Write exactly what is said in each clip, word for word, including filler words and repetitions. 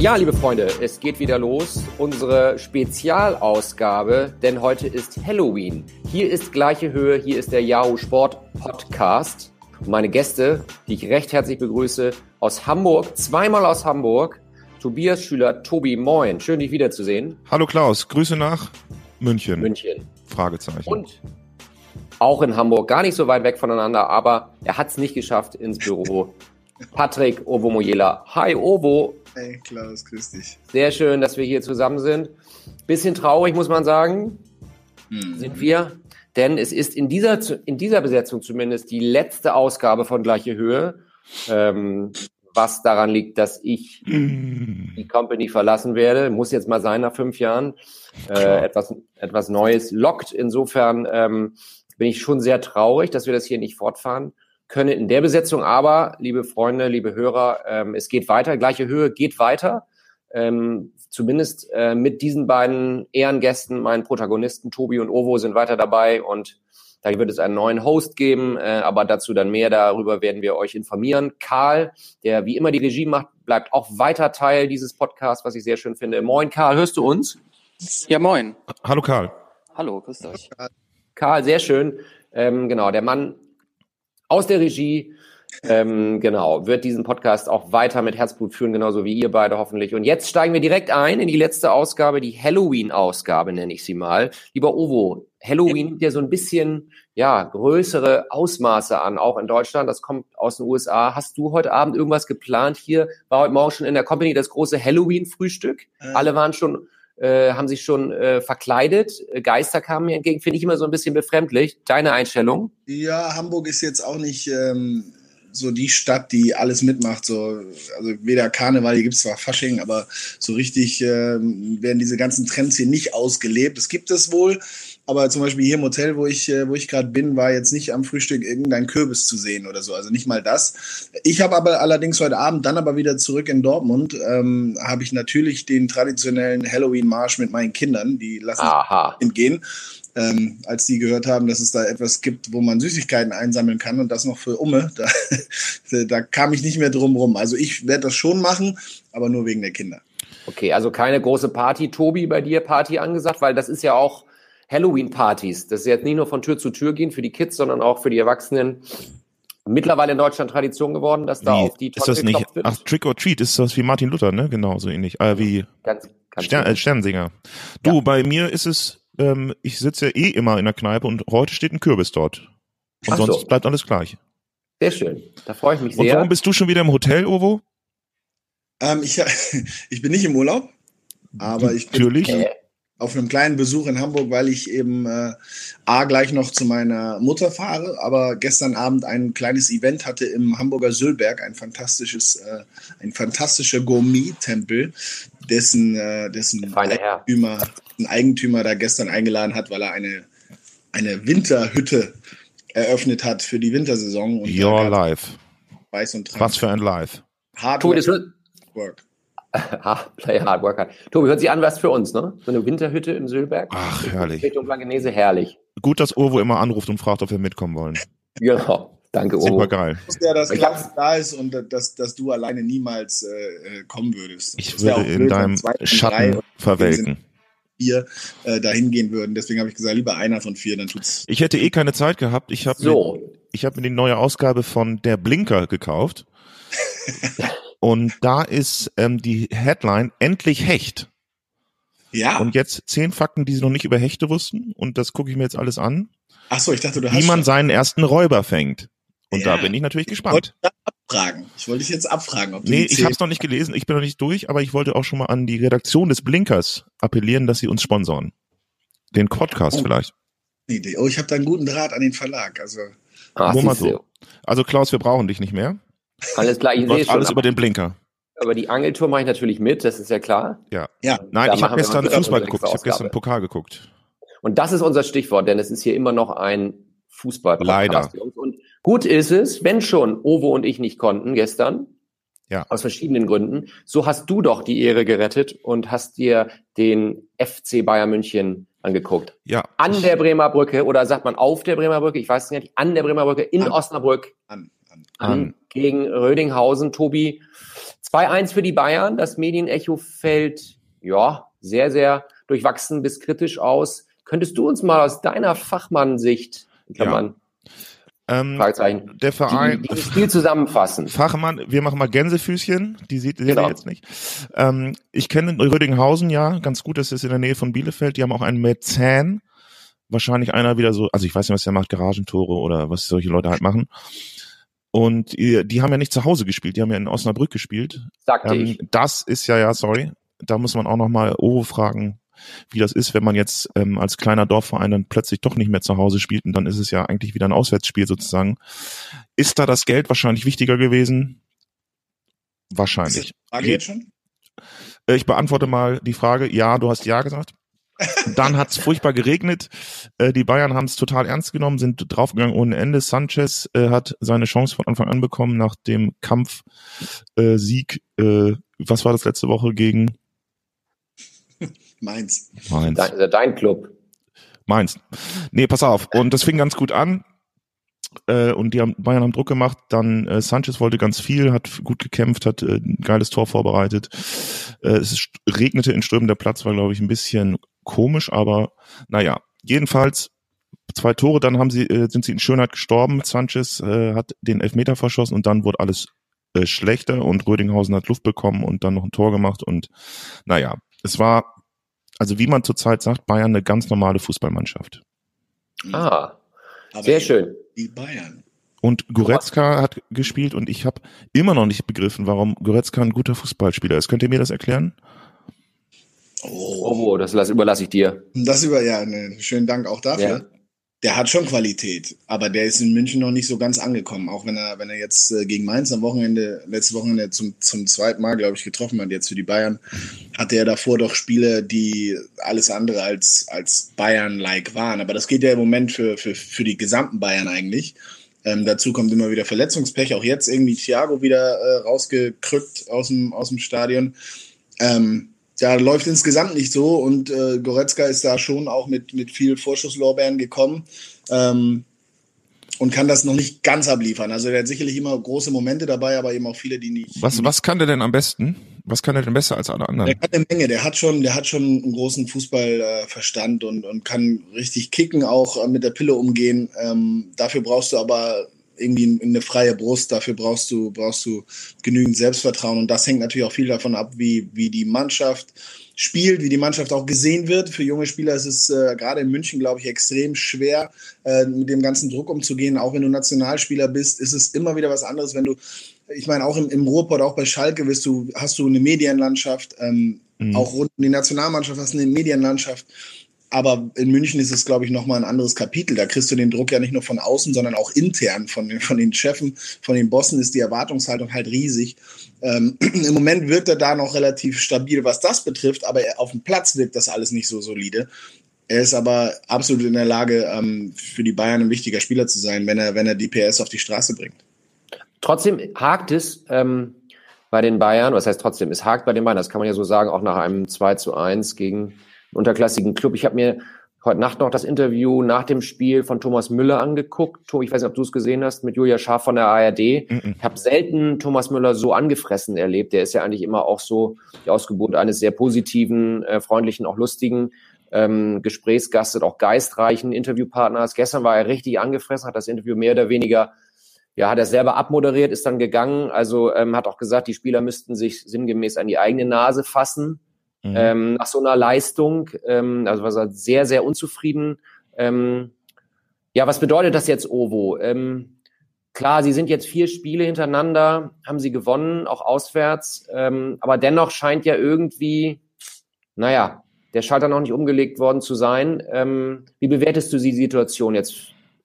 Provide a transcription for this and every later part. Ja, liebe Freunde, es geht wieder los, unsere Spezialausgabe, denn heute ist Halloween. Hier ist Gleiche Höhe, hier ist der Yahoo Sport Podcast. Und meine Gäste, die ich recht herzlich begrüße, aus Hamburg, zweimal aus Hamburg, Tobias Schüler, Tobi, moin, schön dich wiederzusehen. Hallo Klaus, Grüße nach München. München. Fragezeichen. Und auch in Hamburg, gar nicht so weit weg voneinander, aber er hat es nicht geschafft ins Büro. Patrick Owomoyela. Hi Ovo. Hey Klaus, grüß dich. Sehr schön, dass wir hier zusammen sind. Bisschen traurig, muss man sagen, hm. sind wir. Denn es ist in dieser, in dieser Besetzung zumindest die letzte Ausgabe von Gleiche Höhe. Ähm, was daran liegt, dass ich hm. die Company verlassen werde. Muss jetzt mal sein nach fünf Jahren. Äh, etwas, etwas Neues lockt. Insofern ähm, bin ich schon sehr traurig, dass wir das hier nicht fortfahren können in der Besetzung, aber, liebe Freunde, liebe Hörer, ähm, es geht weiter, Gleiche Höhe geht weiter, ähm, zumindest äh, mit diesen beiden Ehrengästen, meinen Protagonisten, Tobi und Ovo sind weiter dabei und da wird es einen neuen Host geben, äh, aber dazu dann mehr, darüber werden wir euch informieren. Karl, der wie immer die Regie macht, bleibt auch weiter Teil dieses Podcasts, was ich sehr schön finde. Moin Karl, hörst du uns? Ja, moin. Hallo Karl. Hallo, grüßt euch. Karl, sehr schön, ähm, genau, der Mann aus der Regie, ähm, genau, wird diesen Podcast auch weiter mit Herzblut führen, genauso wie ihr beide hoffentlich. Und jetzt steigen wir direkt ein in die letzte Ausgabe, die Halloween-Ausgabe nenne ich sie mal. Lieber Ovo, Halloween nimmt ja so ein bisschen ja größere Ausmaße an, auch in Deutschland, das kommt aus den U S A. Hast du heute Abend irgendwas geplant? Hier war heute Morgen schon in der Company das große Halloween-Frühstück. Ähm. Alle waren schon, äh, haben sich schon äh, verkleidet, Geister kamen mir entgegen, finde ich immer so ein bisschen befremdlich. Deine Einstellung? Ja, Hamburg ist jetzt auch nicht ähm, so die Stadt, die alles mitmacht. So, also weder Karneval, hier gibt es zwar Fasching, aber so richtig ähm, werden diese ganzen Trends hier nicht ausgelebt. Es gibt es wohl, aber zum Beispiel hier im Hotel, wo ich, äh, wo ich gerade bin, war jetzt nicht am Frühstück irgendein Kürbis zu sehen oder so, also nicht mal das. Ich habe aber allerdings heute Abend, dann aber wieder zurück in Dortmund, ähm, habe ich natürlich den traditionellen Halloween-Marsch mit meinen Kindern, die lassen sich entgehen. Ähm, als die gehört haben, dass es da etwas gibt, wo man Süßigkeiten einsammeln kann und das noch für Umme, da, da kam ich nicht mehr drum rum. Also ich werde das schon machen, aber nur wegen der Kinder. Okay, also keine große Party, Tobi, bei dir Party angesagt, weil das ist ja auch Halloween-Partys. Das ist jetzt nicht nur von Tür zu Tür gehen für die Kids, sondern auch für die Erwachsenen. Mittlerweile in Deutschland Tradition geworden, dass da nee, auf die Tonne geklopft nicht, wird. Ach, Trick or Treat ist das wie Martin Luther, ne? Genau, so ähnlich. Äh, wie Ganz, Stern, äh, Sternsinger. Du, ja. Bei mir ist es ich sitze ja eh immer in der Kneipe und heute steht ein Kürbis dort. Und Ach sonst so. Bleibt alles gleich. Sehr schön, da freue ich mich sehr. Und warum bist du schon wieder im Hotel, Ovo? Ähm, ich, ich bin nicht im Urlaub, aber ich bin Natürlich. auf einem kleinen Besuch in Hamburg, weil ich eben äh, A, gleich noch zu meiner Mutter fahre, aber gestern Abend ein kleines Event hatte im Hamburger Söllberg, ein fantastisches, äh, ein fantastischer Gourmet-Tempel, dessen, äh, dessen Eigentümer... Ein Eigentümer da gestern eingeladen hat, weil er eine, eine Winterhütte eröffnet hat für die Wintersaison. Und Your Life. Weiß und Trank. Was für ein Life. Hard Tobi, Work. Hard Play, Hard Work. Tobi, hört sich an, was für uns, ne? So eine Winterhütte im Söllberg. Ach, herrlich. Richtung Blankenese, herrlich. Gut, dass Ovo immer anruft und fragt, ob wir mitkommen wollen. Genau. Danke, Ovo. Super geil. Ich wusste ja, dass Klaus da ist und dass, dass du alleine niemals äh, kommen würdest. Ich das würde in blöd, deinem Schatten verwelken. vier äh, dahin gehen würden. Deswegen habe ich gesagt, lieber einer von vier, dann tut's. Ich hätte eh keine Zeit gehabt. Ich habe so. mir, ich habe mir die neue Ausgabe von Der Blinker gekauft. Und da ist ähm, die Headline endlich Hecht. Ja. Und jetzt zehn Fakten, die sie noch nicht über Hechte wussten. Und das gucke ich mir jetzt alles an. Ach so, ich dachte, du hast. Wie man seinen ersten Räuber fängt. Und ja. Da bin ich natürlich gespannt. Ich wollte, abfragen. Ich wollte dich jetzt abfragen. Ob du nee, ich habe es noch nicht gelesen. Ich bin noch nicht durch, aber ich wollte auch schon mal an die Redaktion des Blinkers appellieren, dass sie uns sponsoren. Den Podcast oh. vielleicht. Oh, ich habe da einen guten Draht an den Verlag. Also, Ach, mal so. also Klaus, wir brauchen dich nicht mehr. Alles klar, ich sehe schon. Alles über den Blinker. Aber die Angeltour mache ich natürlich mit, das ist ja klar. Ja. ja. Nein, da ich habe gestern Fußball geguckt. Ich habe gestern Pokal geguckt. Und das ist unser Stichwort, denn es ist hier immer noch ein Fußball-Podcast. Leider. Und gut ist es, wenn schon Ovo und ich nicht konnten gestern, ja. aus verschiedenen Gründen, so hast du doch die Ehre gerettet und hast dir den F C Bayern München angeguckt. Ja. An der Bremerbrücke, oder sagt man auf der Bremerbrücke, ich weiß es nicht, an der Bremerbrücke, in an. Osnabrück. An. An. An. gegen Rödinghausen. Tobi, zwei eins für die Bayern. Das Medienecho fällt ja sehr, sehr durchwachsen bis kritisch aus. Könntest du uns mal aus deiner Fachmannsicht, Klammern, ja. ähm, Fragezeichen, der Verein, die, die Spiel zusammenfassen? Fachmann, wir machen mal Gänsefüßchen, die sieht genau. ihr jetzt nicht. Ähm, ich kenne Rödinghausen ja ganz gut, das ist in der Nähe von Bielefeld. Die haben auch einen Mäzen, wahrscheinlich einer wieder so, also ich weiß nicht, was der macht, Garagentore oder was solche Leute halt machen. Und die haben ja nicht zu Hause gespielt, die haben ja in Osnabrück gespielt. Sagte ähm, ich. Das ist ja, ja, sorry, da muss man auch nochmal Owo fragen, wie das ist, wenn man jetzt ähm, als kleiner Dorfverein dann plötzlich doch nicht mehr zu Hause spielt und dann ist es ja eigentlich wieder ein Auswärtsspiel sozusagen. Ist da das Geld wahrscheinlich wichtiger gewesen? Wahrscheinlich. Frage jetzt schon? Ich beantworte mal die Frage. Ja, du hast ja gesagt. Dann hat's furchtbar geregnet. Äh, die Bayern haben es total ernst genommen, sind draufgegangen ohne Ende. Sanchez äh, hat seine Chance von Anfang an bekommen nach dem Kampfsieg. Äh, äh, was war das letzte Woche gegen? Mainz. Mainz. Dein, dein Club. Mainz. Nee, pass auf. Und das fing ganz gut an. Äh, und die haben, Bayern haben Druck gemacht. Dann äh, Sanchez wollte ganz viel, hat gut gekämpft, hat äh, ein geiles Tor vorbereitet. Äh, es ist, regnete in Strömen. Der Platz war, glaube ich, ein bisschen komisch, aber naja. Jedenfalls zwei Tore. Dann haben sie, äh, sind sie in Schönheit gestorben. Sanchez äh, hat den Elfmeter verschossen und dann wurde alles äh, schlechter. Und Rödinghausen hat Luft bekommen und dann noch ein Tor gemacht. Und naja, es war... Also wie man zurzeit sagt, Bayern eine ganz normale Fußballmannschaft. Ah, aber sehr schön. Die Bayern. Und Goretzka hat gespielt und ich habe immer noch nicht begriffen, warum Goretzka ein guter Fußballspieler ist. Könnt ihr mir das erklären? Oh, oh das überlasse ich dir. Das über ja, ne, schönen Dank auch dafür. Ja. Der hat schon Qualität, aber der ist in München noch nicht so ganz angekommen. Auch wenn er, wenn er jetzt äh, gegen Mainz am Wochenende, letztes Wochenende zum, zum zweiten Mal, glaube ich, getroffen hat, jetzt für die Bayern, hatte er davor doch Spiele, die alles andere als, als Bayern-like waren. Aber das geht ja im Moment für, für, für die gesamten Bayern eigentlich. Ähm, dazu kommt immer wieder Verletzungspech. Auch jetzt irgendwie Thiago wieder äh, rausgekrückt aus dem, aus dem Stadion. Ähm, Da läuft insgesamt nicht so und äh, Goretzka ist da schon auch mit, mit viel Vorschusslorbeeren gekommen ähm, und kann das noch nicht ganz abliefern. Also er hat sicherlich immer große Momente dabei, aber eben auch viele, die nicht. Was, was kann der denn am besten? Was kann der denn besser als alle anderen? Der kann eine Menge. Der hat schon, der hat schon einen großen Fußballverstand äh, und, und kann richtig kicken, auch äh, mit der Pille umgehen. Ähm, dafür brauchst du aber irgendwie eine freie Brust, dafür brauchst du brauchst du genügend Selbstvertrauen und das hängt natürlich auch viel davon ab, wie, wie die Mannschaft spielt, wie die Mannschaft auch gesehen wird. Für junge Spieler ist es äh, gerade in München, glaube ich, extrem schwer, äh, mit dem ganzen Druck umzugehen. Auch wenn du Nationalspieler bist, ist es immer wieder was anderes, wenn du, ich meine, auch im, im Ruhrpott, auch bei Schalke bist du, hast du eine Medienlandschaft, ähm, mhm. auch rund um die Nationalmannschaft hast du eine Medienlandschaft. Aber in München ist es, glaube ich, nochmal ein anderes Kapitel. Da kriegst du den Druck ja nicht nur von außen, sondern auch intern von den, von den Chefen, von den Bossen ist die Erwartungshaltung halt riesig. Ähm, im Moment wirkt er da noch relativ stabil, was das betrifft, aber auf dem Platz wirkt das alles nicht so solide. Er ist aber absolut in der Lage, ähm, für die Bayern ein wichtiger Spieler zu sein, wenn er, wenn er die P S auf die Straße bringt. Trotzdem hakt es ähm, bei den Bayern, was heißt trotzdem, es hakt bei den Bayern, das kann man ja so sagen, auch nach einem zwei zu eins gegen unterklassigen Club. Ich habe mir heute Nacht noch das Interview nach dem Spiel von Thomas Müller angeguckt. Ich weiß nicht, ob du es gesehen hast, mit Julia Schaaf von der A R D. Mm-mm. Ich habe selten Thomas Müller so angefressen erlebt. Der ist ja eigentlich immer auch so die Ausgeburt eines sehr positiven, äh, freundlichen, auch lustigen ähm, Gesprächsgastes, auch geistreichen Interviewpartners. Gestern war er richtig angefressen, hat das Interview mehr oder weniger, ja, hat er selber abmoderiert, ist dann gegangen. Also ähm, hat auch gesagt, die Spieler müssten sich sinngemäß an die eigene Nase fassen. Mhm. Ähm, nach so einer Leistung, ähm, also war er sehr, sehr unzufrieden. Ähm, ja, was bedeutet das jetzt, Owo? Ähm, klar, sie sind jetzt vier Spiele hintereinander, haben sie gewonnen, auch auswärts, ähm, aber dennoch scheint ja irgendwie, naja, der Schalter noch nicht umgelegt worden zu sein. Ähm, wie bewertest du die Situation jetzt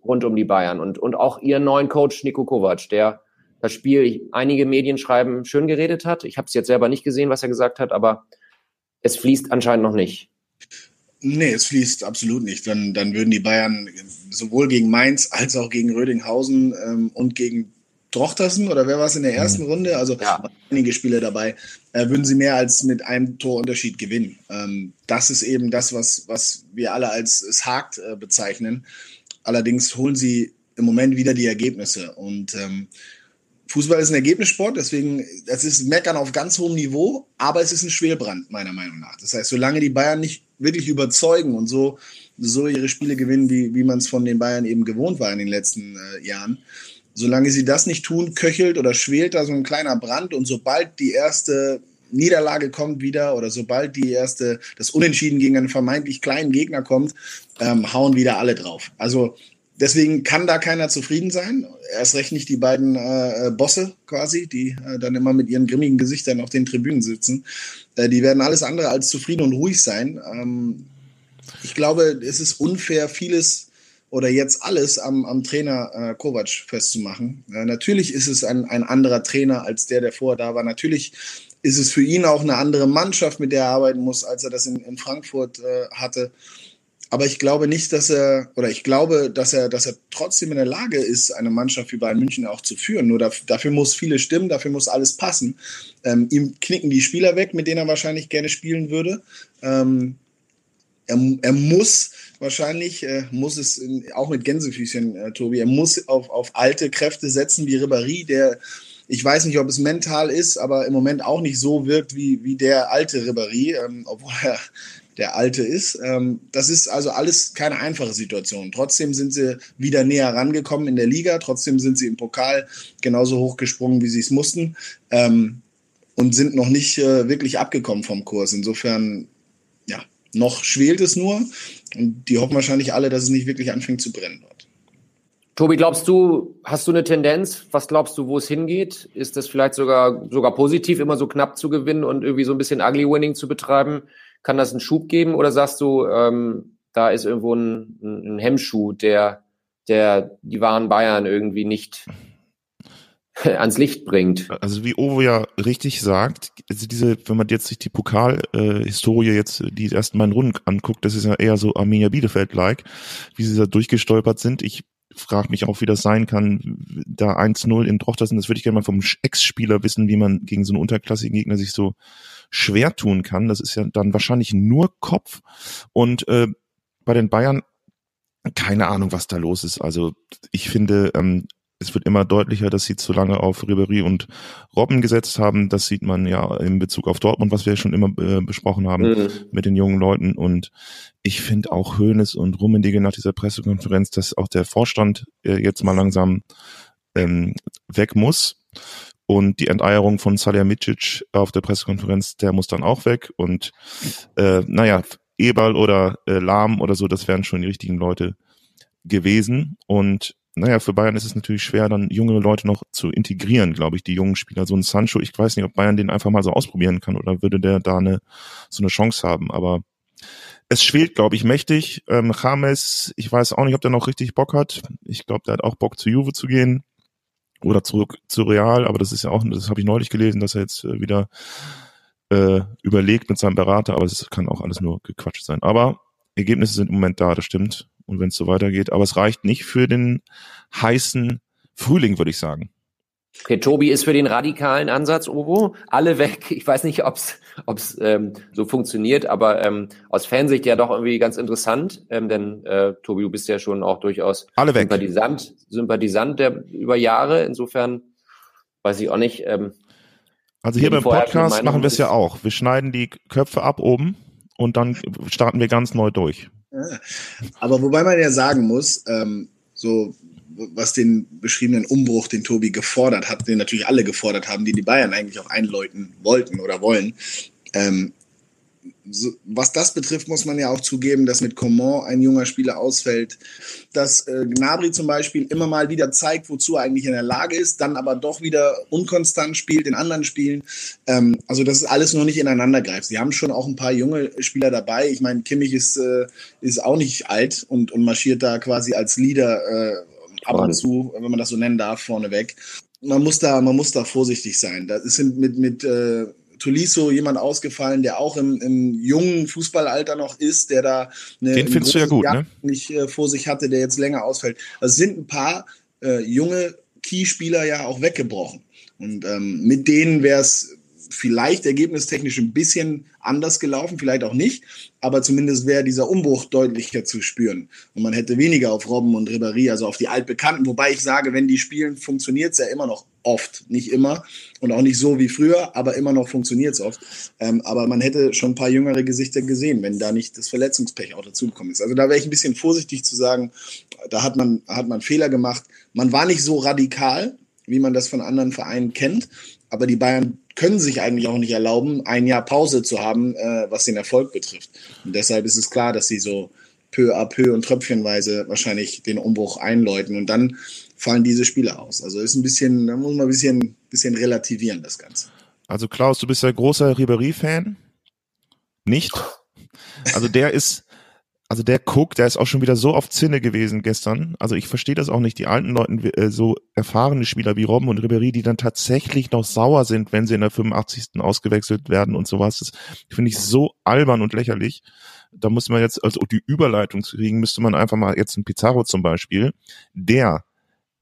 rund um die Bayern und, und auch ihren neuen Coach Niko Kovac, der das Spiel, einige Medien schreiben, schön geredet hat? Ich habe es jetzt selber nicht gesehen, was er gesagt hat, aber es fließt anscheinend noch nicht. Nee, es fließt absolut nicht. Dann, dann würden die Bayern sowohl gegen Mainz als auch gegen Rödinghausen ähm, und gegen Trochtersen oder wer war es in der ersten Runde, also ja. einige Spiele dabei, äh, würden sie mehr als mit einem Torunterschied gewinnen. Ähm, das ist eben das, was, was wir alle als es hakt äh, bezeichnen. Allerdings holen sie im Moment wieder die Ergebnisse und ähm, Fußball ist ein Ergebnissport, deswegen, das ist Meckern auf ganz hohem Niveau, aber es ist ein Schwelbrand, meiner Meinung nach. Das heißt, solange die Bayern nicht wirklich überzeugen und so, so ihre Spiele gewinnen, wie, wie man es von den Bayern eben gewohnt war in den letzten äh, Jahren, solange sie das nicht tun, köchelt oder schwelt da so ein kleiner Brand, und sobald die erste Niederlage kommt wieder oder sobald die erste, das Unentschieden gegen einen vermeintlich kleinen Gegner kommt, ähm, hauen wieder alle drauf. Also deswegen kann da keiner zufrieden sein, erst recht nicht die beiden äh, Bosse quasi, die äh, dann immer mit ihren grimmigen Gesichtern auf den Tribünen sitzen. Äh, die werden alles andere als zufrieden und ruhig sein. Ähm, ich glaube, es ist unfair, vieles oder jetzt alles am, am Trainer äh, Kovac festzumachen. Äh, natürlich ist es ein, ein anderer Trainer als der, der vorher da war. Natürlich ist es für ihn auch eine andere Mannschaft, mit der er arbeiten muss, als er das in, in Frankfurt äh, hatte. Aber ich glaube nicht, dass er, oder ich glaube, dass er, dass er trotzdem in der Lage ist, eine Mannschaft wie Bayern München auch zu führen. Nur dafür, dafür muss viele stimmen, dafür muss alles passen. Ähm, ihm knicken die Spieler weg, mit denen er wahrscheinlich gerne spielen würde. Ähm, er, er muss wahrscheinlich, äh, muss es in, auch mit Gänsefüßchen, äh, Tobi, er muss auf, auf alte Kräfte setzen, wie Ribéry, der, ich weiß nicht, ob es mental ist, aber im Moment auch nicht so wirkt wie, wie der alte Ribéry, ähm, obwohl er der Alte ist. Das ist also alles keine einfache Situation. Trotzdem sind sie wieder näher rangekommen in der Liga. Trotzdem sind sie im Pokal genauso hochgesprungen, wie sie es mussten, und sind noch nicht wirklich abgekommen vom Kurs. Insofern, ja, noch schwelt es nur. Und die hoffen wahrscheinlich alle, dass es nicht wirklich anfängt zu brennen dort. Tobi, glaubst du, hast du eine Tendenz? Was glaubst du, wo es hingeht? Ist das vielleicht sogar, sogar positiv, immer so knapp zu gewinnen und irgendwie so ein bisschen Ugly Winning zu betreiben? Kann das einen Schub geben, oder sagst du, ähm, da ist irgendwo ein, ein Hemmschuh, der, der die wahren Bayern irgendwie nicht ans Licht bringt? Also wie Ovo ja richtig sagt, also diese, wenn man jetzt sich die Pokalhistorie äh, jetzt die ersten beiden Runden anguckt, das ist ja eher so Arminia Bielefeld-like, wie sie da durchgestolpert sind. Ich frage mich auch, wie das sein kann, da eins null in Trochtersen, das würde ich gerne mal vom Ex-Spieler wissen, wie man gegen so einen unterklassigen Gegner sich so schwer tun kann. Das ist ja dann wahrscheinlich nur Kopf. Und äh, bei den Bayern, keine Ahnung, was da los ist. Also ich finde, ähm, es wird immer deutlicher, dass sie zu lange auf Ribéry und Robben gesetzt haben. Das sieht man ja in Bezug auf Dortmund, was wir schon immer äh, besprochen haben, mhm, mit den jungen Leuten. Und ich finde auch Hoeneß und Rummenigge nach dieser Pressekonferenz, dass auch der Vorstand äh, jetzt mal langsam ähm, weg muss. Und die Enteierung von Salihamidzic auf der Pressekonferenz, der muss dann auch weg. Und äh, naja, Eberl oder äh, Lahm oder so, das wären schon die richtigen Leute gewesen. Und naja, für Bayern ist es natürlich schwer, dann jüngere Leute noch zu integrieren, glaube ich, die jungen Spieler. So ein Sancho, ich weiß nicht, ob Bayern den einfach mal so ausprobieren kann oder würde der da eine so eine Chance haben. Aber es schwelt, glaube ich, mächtig. Ähm, James, ich weiß auch nicht, ob der noch richtig Bock hat. Ich glaube, der hat auch Bock, zu Juve zu gehen. Oder zurück zu Real, aber das ist ja auch, das habe ich neulich gelesen, dass er jetzt wieder äh, überlegt mit seinem Berater, aber es kann auch alles nur gequatscht sein. Aber Ergebnisse sind im Moment da, das stimmt. Und wenn es so weitergeht, aber es reicht nicht für den heißen Frühling, würde ich sagen. Okay, Tobi ist für den radikalen Ansatz, Obo, alle weg. Ich weiß nicht, ob es ähm, so funktioniert, aber ähm, aus Fansicht ja doch irgendwie ganz interessant, ähm, denn äh, Tobi, du bist ja schon auch durchaus alle weg. Sympathisant, Sympathisant der über Jahre, insofern weiß ich auch nicht. Ähm, also hier beim Podcast machen wir es ja auch. Wir schneiden die Köpfe ab oben und dann starten wir ganz neu durch. Ja, aber wobei man ja sagen muss, ähm, so... was den beschriebenen Umbruch, den Tobi gefordert hat, den natürlich alle gefordert haben, die die Bayern eigentlich auch einläuten wollten oder wollen. Ähm, so, was das betrifft, muss man ja auch zugeben, dass mit Coman ein junger Spieler ausfällt, dass äh, Gnabry zum Beispiel immer mal wieder zeigt, wozu er eigentlich in der Lage ist, dann aber doch wieder unkonstant spielt in anderen Spielen. Ähm, also das ist alles noch nicht ineinander greift. Sie haben schon auch ein paar junge Spieler dabei. Ich meine, Kimmich ist, äh, ist auch nicht alt und, und marschiert da quasi als Leader äh, ab und zu, wenn man das so nennen darf, vorneweg. Man muss da, man muss da vorsichtig sein. Da ist mit, mit äh, Tolisso jemand ausgefallen, der auch im, im jungen Fußballalter noch ist, der da eine, den findest du ja gut, ne? nicht äh, vor sich hatte, der jetzt länger ausfällt. Also sind ein paar äh, junge Key-Spieler ja auch weggebrochen. Und ähm, mit denen wäre es vielleicht ergebnistechnisch ein bisschen anders gelaufen, vielleicht auch nicht, aber zumindest wäre dieser Umbruch deutlicher zu spüren. Und man hätte weniger auf Robben und Ribéry, also auf die Altbekannten, wobei ich sage, wenn die spielen, funktioniert es ja immer noch oft, nicht immer und auch nicht so wie früher, aber immer noch funktioniert es oft. Ähm, aber man hätte schon ein paar jüngere Gesichter gesehen, wenn da nicht das Verletzungspech auch dazugekommen ist. Also da wäre ich ein bisschen vorsichtig zu sagen, da hat man, hat man Fehler gemacht. Man war nicht so radikal, wie man das von anderen Vereinen kennt, aber die Bayern können sich eigentlich auch nicht erlauben, ein Jahr Pause zu haben, äh, was den Erfolg betrifft. Und deshalb ist es klar, dass sie so peu à peu und tröpfchenweise wahrscheinlich den Umbruch einläuten und dann fallen diese Spiele aus. Also ist ein bisschen, da muss man ein bisschen, bisschen relativieren, das Ganze. Also Klaus, du bist ja großer Ribéry-Fan? Nicht? Also der ist, also der guckt, der ist auch schon wieder so auf Zinne gewesen gestern. Also ich verstehe das auch nicht. Die alten Leute, so erfahrene Spieler wie Robben und Ribéry, die dann tatsächlich noch sauer sind, wenn sie in der fünfundachtzigsten ausgewechselt werden und sowas. Das finde ich so albern und lächerlich. Da muss man jetzt, also die Überleitung zu kriegen, müsste man einfach mal jetzt einen Pizarro zum Beispiel, der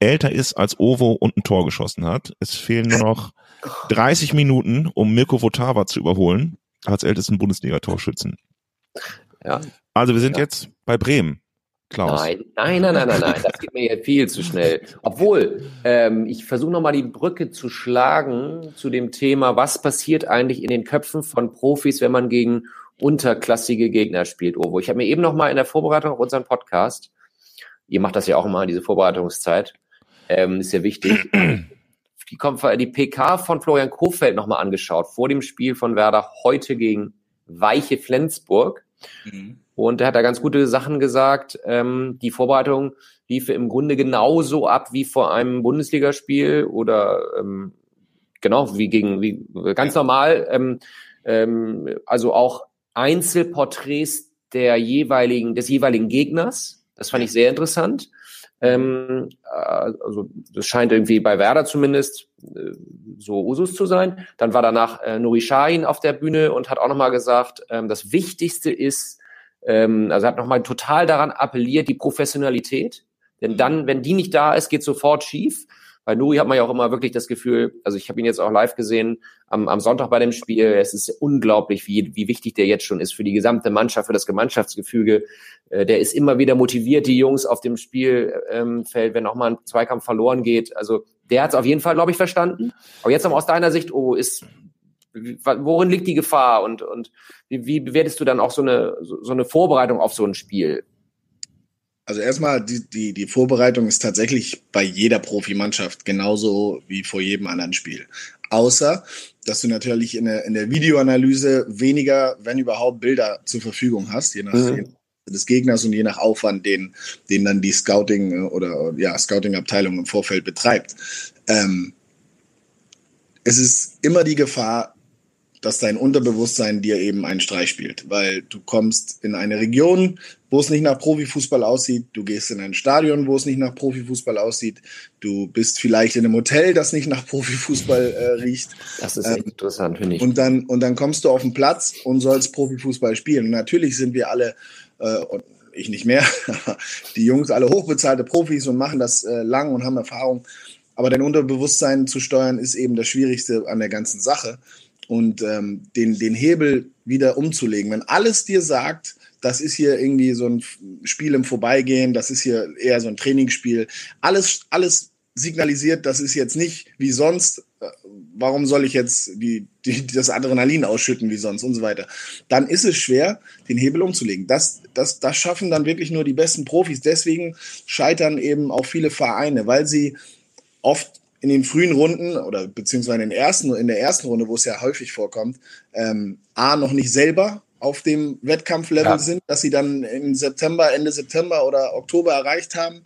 älter ist als Ovo und ein Tor geschossen hat. Es fehlen nur noch dreißig Minuten, um Mirko Votava zu überholen, als ältesten Bundesliga-Torschützen. Ja. Also wir sind ja. jetzt bei Bremen, Klaus. Nein, nein, nein, nein, nein, nein. Das geht mir jetzt viel zu schnell. Obwohl, ähm, ich versuche nochmal die Brücke zu schlagen zu dem Thema, was passiert eigentlich in den Köpfen von Profis, wenn man gegen unterklassige Gegner spielt, Ovo. Ich habe mir eben nochmal in der Vorbereitung auf unseren Podcast, ihr macht das ja auch immer, diese Vorbereitungszeit, ähm, ist ja wichtig, die, die P K von Florian Kohfeldt nochmal angeschaut, vor dem Spiel von Werder heute gegen Weiche Flensburg. Mhm. Und er hat da ganz gute Sachen gesagt. Ähm, die Vorbereitung lief im Grunde genauso ab wie vor einem Bundesligaspiel oder ähm, genau, wie gegen, wie ganz normal. Ähm, ähm, also auch Einzelporträts der jeweiligen, des jeweiligen Gegners. Das fand ich sehr interessant. Ähm, also, das scheint irgendwie bei Werder zumindest äh, so Usus zu sein. Dann war danach äh, Nuri Şahin auf der Bühne und hat auch nochmal gesagt, ähm, das Wichtigste ist, ähm, also hat nochmal total daran appelliert, die Professionalität. Denn dann, wenn die nicht da ist, geht sofort schief. Bei Nuri hat man ja auch immer wirklich das Gefühl, also ich habe ihn jetzt auch live gesehen, am, am Sonntag bei dem Spiel, es ist unglaublich, wie, wie wichtig der jetzt schon ist für die gesamte Mannschaft, für das Gemeinschaftsgefüge. Äh, der ist immer wieder motiviert, die Jungs auf dem Spielfeld, ähm, wenn auch mal ein Zweikampf verloren geht. Also der hat es auf jeden Fall, glaube ich, verstanden. Aber jetzt noch aus deiner Sicht, oh, ist, worin liegt die Gefahr und, und wie, wie bewertest du dann auch so eine, so, so eine Vorbereitung auf so ein Spiel? Also erstmal, die, die, die Vorbereitung ist tatsächlich bei jeder Profimannschaft genauso wie vor jedem anderen Spiel. Außer, dass du natürlich in der, in der Videoanalyse weniger, wenn überhaupt, Bilder zur Verfügung hast, je nach mhm. des Gegners und je nach Aufwand, den, den dann die Scouting- oder ja, Scouting-Abteilung im Vorfeld betreibt. Ähm, es ist immer die Gefahr, dass dein Unterbewusstsein dir eben einen Streich spielt, weil du kommst in eine Region, wo es nicht nach Profifußball aussieht, du gehst in ein Stadion, wo es nicht nach Profifußball aussieht, du bist vielleicht in einem Hotel, das nicht nach Profifußball äh, riecht. Das ist echt ähm, interessant, finde ich. Und dann, und dann kommst du auf den Platz und sollst Profifußball spielen. Und natürlich sind wir alle, äh, und ich nicht mehr, die Jungs alle hochbezahlte Profis und machen das äh, lang und haben Erfahrung. Aber dein Unterbewusstsein zu steuern, ist eben das Schwierigste an der ganzen Sache. Und ähm, den, den Hebel wieder umzulegen. Wenn alles dir sagt, das ist hier irgendwie so ein Spiel im Vorbeigehen, das ist hier eher so ein Trainingsspiel, alles, alles signalisiert, das ist jetzt nicht wie sonst, warum soll ich jetzt die, die, das Adrenalin ausschütten wie sonst und so weiter, dann ist es schwer, den Hebel umzulegen. Das, das, das schaffen dann wirklich nur die besten Profis. Deswegen scheitern eben auch viele Vereine, weil sie oft in den frühen Runden oder beziehungsweise in, den ersten, in der ersten Runde, wo es ja häufig vorkommt, ähm, A, noch nicht selber auf dem Wettkampflevel ja. sind, dass sie dann im September, Ende September oder Oktober erreicht haben,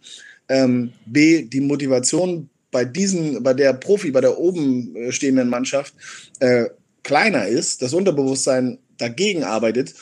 ähm, B, die Motivation bei diesen, bei der Profi, bei der oben stehenden Mannschaft äh, kleiner ist, das Unterbewusstsein dagegen arbeitet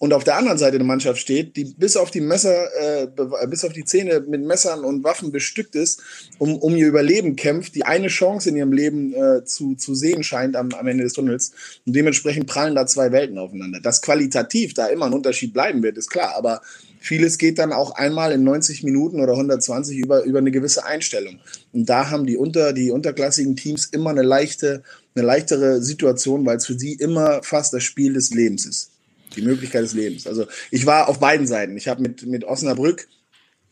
und auf der anderen Seite der Mannschaft steht, die bis auf die Messer, äh, bis auf die Zähne mit Messern und Waffen bestückt ist, um, um ihr Überleben kämpft, die eine Chance in ihrem Leben äh, zu, zu sehen scheint am, am Ende des Tunnels. Und dementsprechend prallen da zwei Welten aufeinander. Dass qualitativ da immer ein Unterschied bleiben wird, ist klar. Aber vieles geht dann auch einmal in neunzig Minuten oder hundertzwanzig über, über eine gewisse Einstellung. Und da haben die, unter, die unterklassigen Teams immer eine leichte, eine leichtere Situation, weil es für sie immer fast das Spiel des Lebens ist. Die Möglichkeit des Lebens. Also ich war auf beiden Seiten. Ich habe mit, mit Osnabrück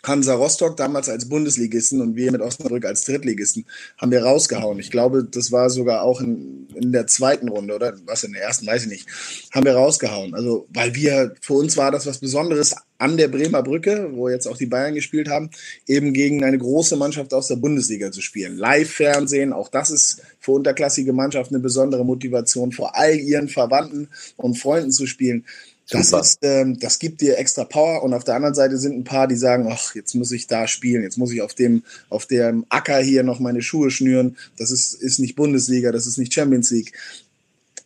Hansa Rostock damals als Bundesligisten und wir mit Osnabrück als Drittligisten haben wir rausgehauen. Ich glaube, das war sogar auch in, in der zweiten Runde oder was in der ersten, weiß ich nicht, haben wir rausgehauen. Also, weil wir, für uns war das was Besonderes an der Bremerbrücke, wo jetzt auch die Bayern gespielt haben, eben gegen eine große Mannschaft aus der Bundesliga zu spielen. Live-Fernsehen, auch das ist für unterklassige Mannschaften eine besondere Motivation, vor all ihren Verwandten und Freunden zu spielen. Das, ist, ähm, das gibt dir extra Power und auf der anderen Seite sind ein paar, die sagen, ach, jetzt muss ich da spielen, jetzt muss ich auf dem, auf dem Acker hier noch meine Schuhe schnüren, das ist, ist nicht Bundesliga, das ist nicht Champions League.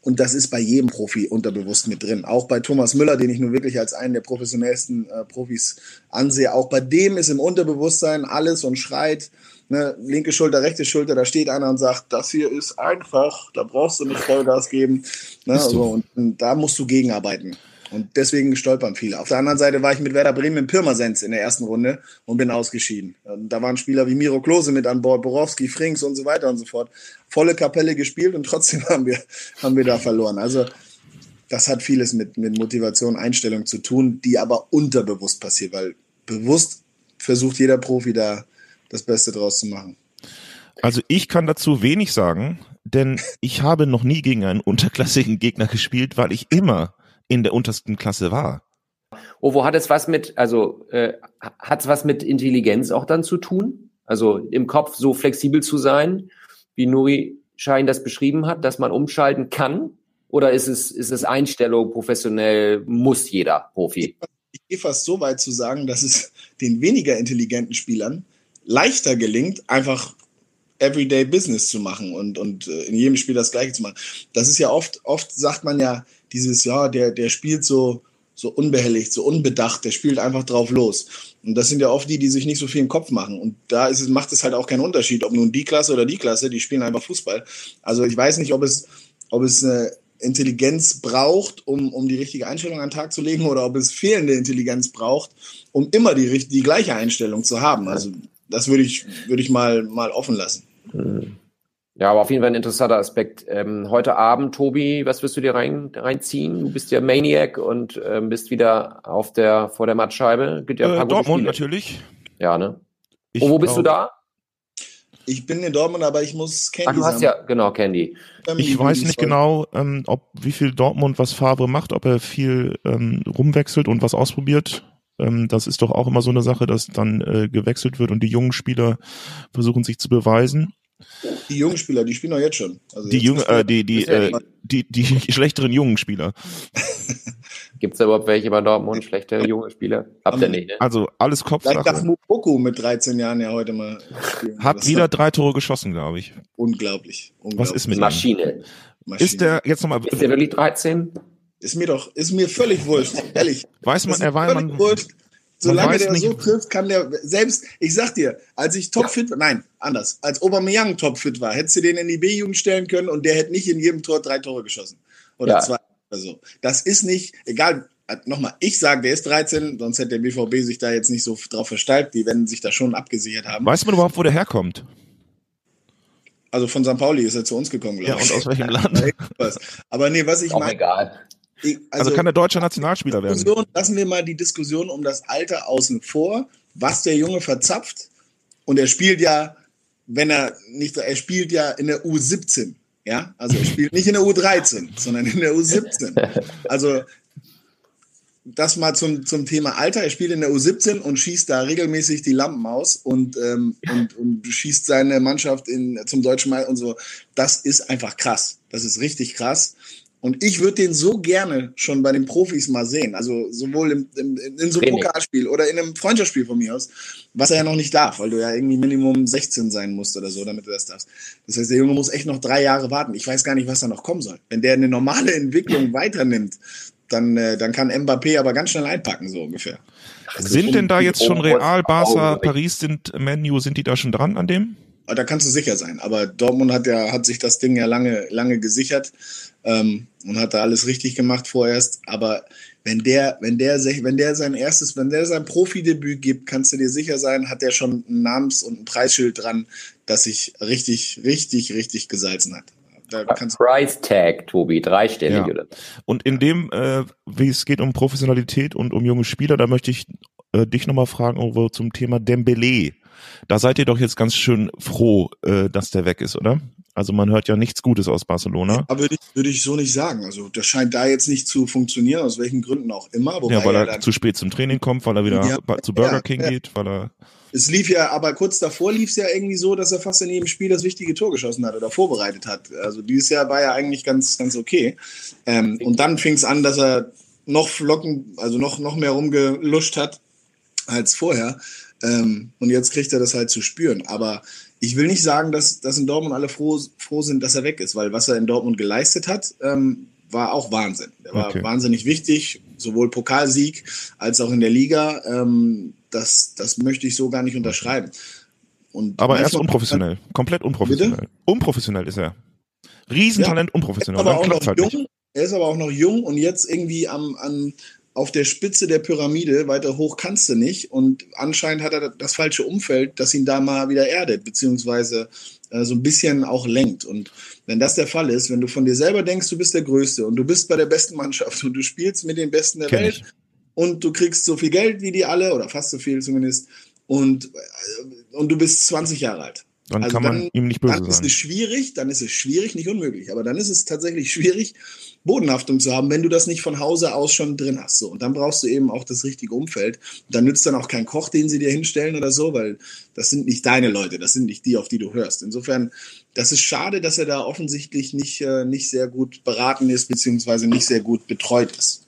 Und das ist bei jedem Profi unterbewusst mit drin. Auch bei Thomas Müller, den ich nun wirklich als einen der professionellsten äh, Profis ansehe. Auch bei dem ist im Unterbewusstsein alles und schreit, ne, linke Schulter, rechte Schulter, da steht einer und sagt, das hier ist einfach, da brauchst du nicht Vollgas geben. Ne, also, und, und da musst du gegenarbeiten. Und deswegen stolpern viele. Auf der anderen Seite war ich mit Werder Bremen im Pirmasens in der ersten Runde und bin ausgeschieden. Da waren Spieler wie Miro Klose mit an Bord, Borowski, Frings und so weiter und so fort. Volle Kapelle gespielt und trotzdem haben wir, haben wir da verloren. Also das hat vieles mit, mit Motivation, Einstellung zu tun, die aber unterbewusst passiert, weil bewusst versucht jeder Profi da das Beste draus zu machen. Also ich kann dazu wenig sagen, denn ich habe noch nie gegen einen unterklassigen Gegner gespielt, weil ich immer in der untersten Klasse war. Oh, wo hat es was mit, also äh, hat es was mit Intelligenz auch dann zu tun? Also im Kopf so flexibel zu sein, wie Nuri Şahin das beschrieben hat, dass man umschalten kann? Oder ist es, ist es Einstellung, professionell, muss jeder Profi? Ich gehe fast so weit zu sagen, dass es den weniger intelligenten Spielern leichter gelingt, einfach everyday Business zu machen und, und in jedem Spiel das Gleiche zu machen. Das ist ja oft, oft sagt man ja, dieses, ja, der, der spielt so, so unbehelligt, so unbedacht, der spielt einfach drauf los. Und das sind ja oft die, die sich nicht so viel im Kopf machen. Und da ist es, macht es halt auch keinen Unterschied, ob nun die Klasse oder die Klasse, die spielen einfach Fußball. Also ich weiß nicht, ob es, ob es eine Intelligenz braucht, um, um die richtige Einstellung an den Tag zu legen oder ob es fehlende Intelligenz braucht, um immer die, die gleiche Einstellung zu haben. Also das würde ich, würde ich mal, mal offen lassen. Ja, aber auf jeden Fall ein interessanter Aspekt. Ähm, heute Abend, Tobi, was wirst du dir rein, reinziehen? Du bist ja Maniac und ähm, bist wieder auf der, vor der Mattscheibe. Gibt ja ein paar äh, gute Dortmund Spiele. Natürlich. Ja, ne? Ich und wo glaub... bist du da? Ich bin in Dortmund, aber ich muss Candy Ach, du hast sammeln. Ja, genau, Candy. Ähm, ich weiß nicht genau, ähm, ob wie viel Dortmund was Favre macht, ob er viel ähm, rumwechselt und was ausprobiert. Das ist doch auch immer so eine Sache, dass dann äh, gewechselt wird und die jungen Spieler versuchen sich zu beweisen. Die jungen Spieler, die spielen doch jetzt schon. Also die, jetzt Jung, äh, die, die, äh, die, die schlechteren jungen Spieler. Gibt es da überhaupt welche bei Dortmund, schlechte junge Spieler? Habt ihr nicht, ne? Also alles Kopfsache. Vielleicht darf Mukoko mit dreizehn Jahren ja heute mal spielen. Hat das wieder drei Tore geschossen, glaube ich. Unglaublich. Unglaublich. Was ist mit Maschine. Maschine. Ist der jetzt nochmal? Ist der wirklich dreizehn? Ist mir doch, ist mir völlig wurscht, ehrlich. Weiß man, er war man wurscht. Solange der nicht so trifft, kann der selbst, ich sag dir, als ich topfit ja. war, nein, anders, als Aubameyang topfit war, hättest du den in die B-Jugend stellen können und der hätte nicht in jedem Tor drei Tore geschossen. Oder ja. zwei oder so. Das ist nicht, egal, nochmal, ich sage, der ist dreizehn, sonst hätte der B V B sich da jetzt nicht so drauf versteift, die werden sich da schon abgesichert haben. Weiß man überhaupt, wo der herkommt? Also von Sankt Pauli ist er zu uns gekommen, glaube ich. Ja, und aus welchem Land? Aber nee, was ich meine. Auch egal. Ich, also, also kann der deutsche Nationalspieler werden. Lassen wir mal die Diskussion um das Alter außen vor, was der Junge verzapft. Und er spielt ja, wenn er nicht, er spielt ja in der U siebzehn. Ja, also er spielt nicht in der U dreizehn, sondern in der U siebzehn. Also das mal zum, zum Thema Alter. Er spielt in der U siebzehn und schießt da regelmäßig die Lampen aus und, ähm, und, und schießt seine Mannschaft in, zum deutschen Meister und so. Das ist einfach krass. Das ist richtig krass. Und ich würde den so gerne schon bei den Profis mal sehen, also sowohl im, im, in so einem Pokalspiel oder in einem Freundschaftsspiel von mir aus, was er ja noch nicht darf, weil du ja irgendwie Minimum sechzehn sein musst oder so, damit du das darfst. Das heißt, der Junge muss echt noch drei Jahre warten. Ich weiß gar nicht, was da noch kommen soll. Wenn der eine normale Entwicklung weiternimmt, dann, äh, dann kann Mbappé aber ganz schnell einpacken, so ungefähr. Das sind denn da jetzt schon Real, Barca, Paris, sind Man U, sind die da schon dran an dem? Da kannst du sicher sein, aber Dortmund hat ja hat sich das Ding ja lange lange gesichert ähm, und hat da alles richtig gemacht vorerst, aber wenn der wenn der wenn der sein erstes wenn der sein Profidebüt gibt, kannst du dir sicher sein, hat der schon einen Namens- und ein Preisschild dran, das sich richtig richtig richtig gesalzen hat. Da Price Tag, Tobi, dreistellig ja. Oder? Und in dem, äh, wie es geht um Professionalität und um junge Spieler, da möchte ich äh, dich nochmal fragen, Ovo, zum Thema Dembélé. Da seid ihr doch jetzt ganz schön froh, äh, dass der weg ist, oder? Also man hört ja nichts Gutes aus Barcelona. Aber würde ich, würde ich so nicht sagen. Also das scheint da jetzt nicht zu funktionieren, aus welchen Gründen auch immer. Wobei ja, weil er, er zu spät zum Training kommt, weil er wieder ja, zu Burger ja, King ja. geht. Weil er es lief ja, aber kurz davor lief es ja irgendwie so, dass er fast in jedem Spiel das wichtige Tor geschossen hat oder vorbereitet hat. Also dieses Jahr war er eigentlich ganz, ganz okay. Ähm, und dann fing es an, dass er noch flocken, also noch, noch mehr rumgeluscht hat als vorher. Ähm, und jetzt kriegt er das halt zu spüren. Aber ich will nicht sagen, dass, dass in Dortmund alle froh, froh sind, dass er weg ist, weil was er in Dortmund geleistet hat, ähm, war auch Wahnsinn. Er war okay. wahnsinnig wichtig, sowohl Pokalsieg als auch in der Liga. Ähm, das, das möchte ich so gar nicht unterschreiben. Und aber er ist unprofessionell, komplett unprofessionell. Bitte? Unprofessionell ist er. Riesentalent, ja, unprofessionell. Er ist, aber auch noch halt jung, er ist aber auch noch jung und jetzt irgendwie am... am auf der Spitze der Pyramide, weiter hoch kannst du nicht. Und anscheinend hat er das falsche Umfeld, das ihn da mal wieder erdet, beziehungsweise äh, so ein bisschen auch lenkt. Und wenn das der Fall ist, wenn du von dir selber denkst, du bist der Größte und du bist bei der besten Mannschaft und du spielst mit den Besten der Kenn Welt ich. Und du kriegst so viel Geld wie die alle, oder fast so viel zumindest, und, und du bist zwanzig Jahre alt. Dann also kann man dann, ihm nicht böse dann ist sein. Es schwierig, dann ist es schwierig, nicht unmöglich, aber dann ist es tatsächlich schwierig, Bodenhaftung zu haben, wenn du das nicht von Hause aus schon drin hast. So, und dann brauchst du eben auch das richtige Umfeld. Und dann nützt dann auch kein Koch, den sie dir hinstellen oder so, weil das sind nicht deine Leute, das sind nicht die, auf die du hörst. Insofern, das ist schade, dass er da offensichtlich nicht, äh, nicht sehr gut beraten ist, beziehungsweise nicht sehr gut betreut ist.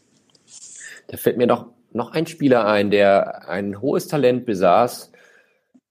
Da fällt mir doch noch ein Spieler ein, der ein hohes Talent besaß,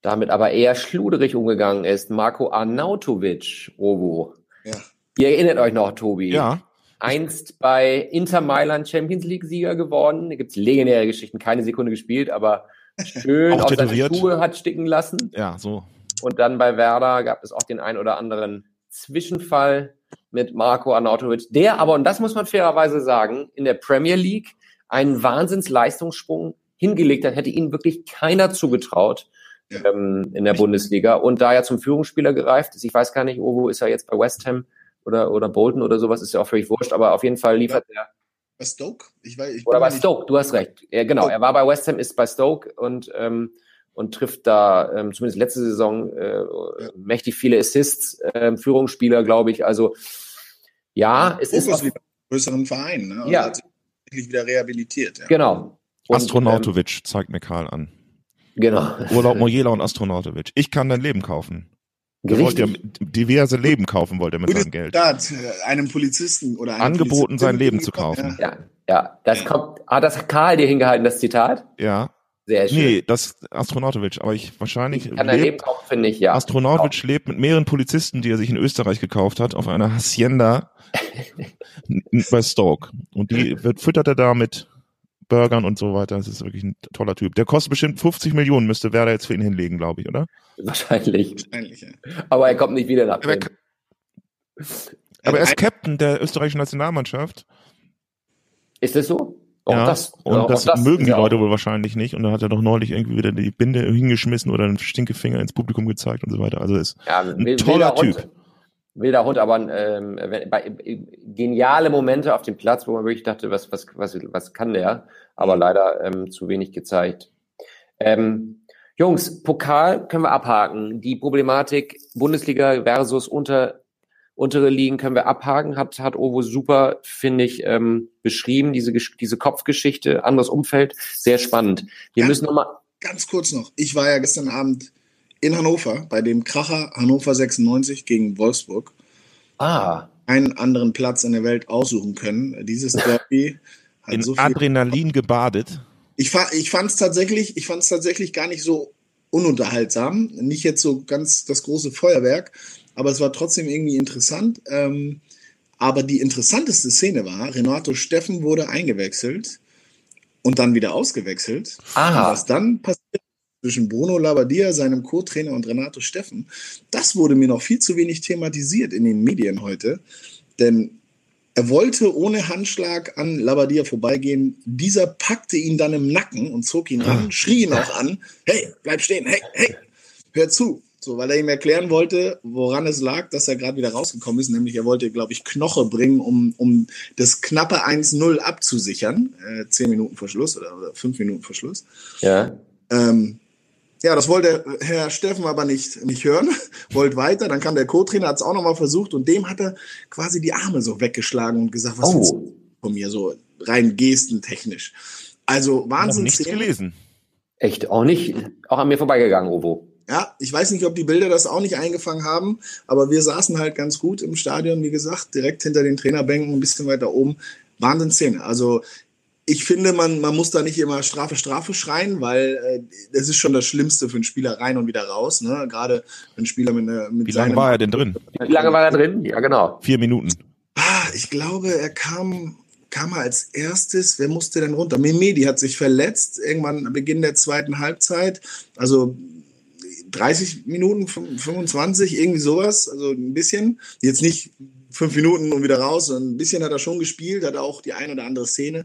damit aber eher schluderig umgegangen ist, Marko Arnautović, Ovo. Ja. Ihr erinnert euch noch, Tobi. Ja. Einst bei Inter Mailand Champions League-Sieger geworden. Da gibt es legendäre Geschichten, keine Sekunde gespielt, aber schön auf tätowiert. Seine Schuhe hat sticken lassen. Ja, so. Und dann bei Werder gab es auch den ein oder anderen Zwischenfall mit Marko Arnautović, der aber, und das muss man fairerweise sagen, in der Premier League einen Wahnsinnsleistungssprung hingelegt hat, hätte ihnen wirklich keiner zugetraut. Ja. In der Bundesliga und da ja zum Führungsspieler gereift ist, ich weiß gar nicht, Ovo ist ja jetzt bei West Ham oder, oder Bolton oder sowas, ist ja auch völlig wurscht, aber auf jeden Fall liefert ja. er. Bei Stoke? Ich weiß, ich oder bei Stoke, du hast recht. Ja, genau, Stoke. Er war bei West Ham, ist bei Stoke und, ähm, und trifft da ähm, zumindest letzte Saison äh, ja. mächtig viele Assists, äh, Führungsspieler, glaube ich. Also ja, ja es ist was, wieder einen größeren Verein, ne? Ja. Hat sich wirklich wieder rehabilitiert. Ja. Genau. Und, Astronautović ähm, zeigt mir Karl an. Genau. Owomoyela und Arnautović. Ich kann dein Leben kaufen. Wollt ihr diverse Leben kaufen, wollt ihr mit seinem Geld. Staat, einem Polizisten oder einem angeboten, Polizisten sein Leben zu kaufen. Ja, ja. Das kommt. Ah, das hat Karl dir hingehalten, das Zitat? Ja. Sehr schön. Nee, das Arnautović. Aber ich wahrscheinlich. Ich kann dein lebt, Leben kaufen, finde ich, ja. Arnautović lebt mit mehreren Polizisten, die er sich in Österreich gekauft hat, auf einer Hacienda bei Stoke. Und die wird, füttert er damit. Burgern und so weiter, das ist wirklich ein toller Typ. Der kostet bestimmt fünfzig Millionen, müsste Werder jetzt für ihn hinlegen, glaube ich, oder? Wahrscheinlich. Wahrscheinlich, ja. Aber er kommt nicht wieder nach Bremen. Aber er ist Captain der österreichischen Nationalmannschaft. Ist das so? Auch ja, das, und auch das, das mögen die Leute wohl wahrscheinlich nicht. Und dann hat er doch neulich irgendwie wieder die Binde hingeschmissen oder einen Stinkefinger ins Publikum gezeigt und so weiter. Also ist ja, ein will, toller will Typ. Wilder Hund, aber ähm, bei, äh, geniale Momente auf dem Platz, wo man wirklich dachte, was, was, was, was kann der? Aber leider ähm, zu wenig gezeigt. Ähm, Jungs, Pokal können wir abhaken. Die Problematik Bundesliga versus unter, untere Ligen können wir abhaken. Hat, hat Ovo super, finde ich, ähm, beschrieben, diese, diese Kopfgeschichte, anderes Umfeld, sehr spannend. Wir ganz, müssen noch mal ganz kurz noch, ich war ja gestern Abend in Hannover, bei dem Kracher Hannover sechsundneunzig gegen Wolfsburg. Ah. Einen anderen Platz in der Welt aussuchen können. Dieses Derby hat in so viel Adrenalin gebadet. Ich, fa- ich fand es tatsächlich, ich fand's tatsächlich gar nicht so ununterhaltsam. Nicht jetzt so ganz das große Feuerwerk, aber es war trotzdem irgendwie interessant. Ähm, aber die interessanteste Szene war, Renato Steffen wurde eingewechselt und dann wieder ausgewechselt. Ah. Und was dann passiert zwischen Bruno Labbadia, seinem Co-Trainer und Renato Steffen, das wurde mir noch viel zu wenig thematisiert in den Medien heute, denn er wollte ohne Handschlag an Labbadia vorbeigehen, dieser packte ihn dann im Nacken und zog ihn ran, schrie ihn auch an, hey, bleib stehen, hey, hey, hör zu, So, weil er ihm erklären wollte, woran es lag, dass er gerade wieder rausgekommen ist. Nämlich er wollte, glaube ich, Knoche bringen, um, um das knappe eins null abzusichern. Äh, zehn Minuten vor Schluss oder, oder fünf Minuten vor Schluss. Ja. Ähm, ja, das wollte Herr Steffen aber nicht, nicht hören. Wollte weiter. Dann kam der Co-Trainer, hat es auch nochmal versucht. Und dem hat er quasi die Arme so weggeschlagen und gesagt, was willst du von mir? So rein gestentechnisch. Also Wahnsinn. Nichts gelesen. Echt, auch nicht. Auch an mir vorbeigegangen, Obo. Ja, ich weiß nicht, ob die Bilder das auch nicht eingefangen haben, aber wir saßen halt ganz gut im Stadion, wie gesagt, direkt hinter den Trainerbänken, ein bisschen weiter oben. Wahnsinnsszene. Also ich finde, man, man muss da nicht immer Strafe, Strafe schreien, weil äh, das ist schon das Schlimmste für einen Spieler, rein und wieder raus. Ne? Gerade wenn ein Spieler mit einer... Wie lange war er denn drin? Wie lange war er drin? Ja, genau. Vier Minuten. Ah, ich glaube, er kam... kam er als erstes, wer musste denn runter? Mehmedi hat sich verletzt, irgendwann am Beginn der zweiten Halbzeit, also dreißig Minuten, fünfundzwanzig, irgendwie sowas, also ein bisschen, jetzt nicht fünf Minuten und wieder raus, sondern ein bisschen hat er schon gespielt, hat auch die ein oder andere Szene,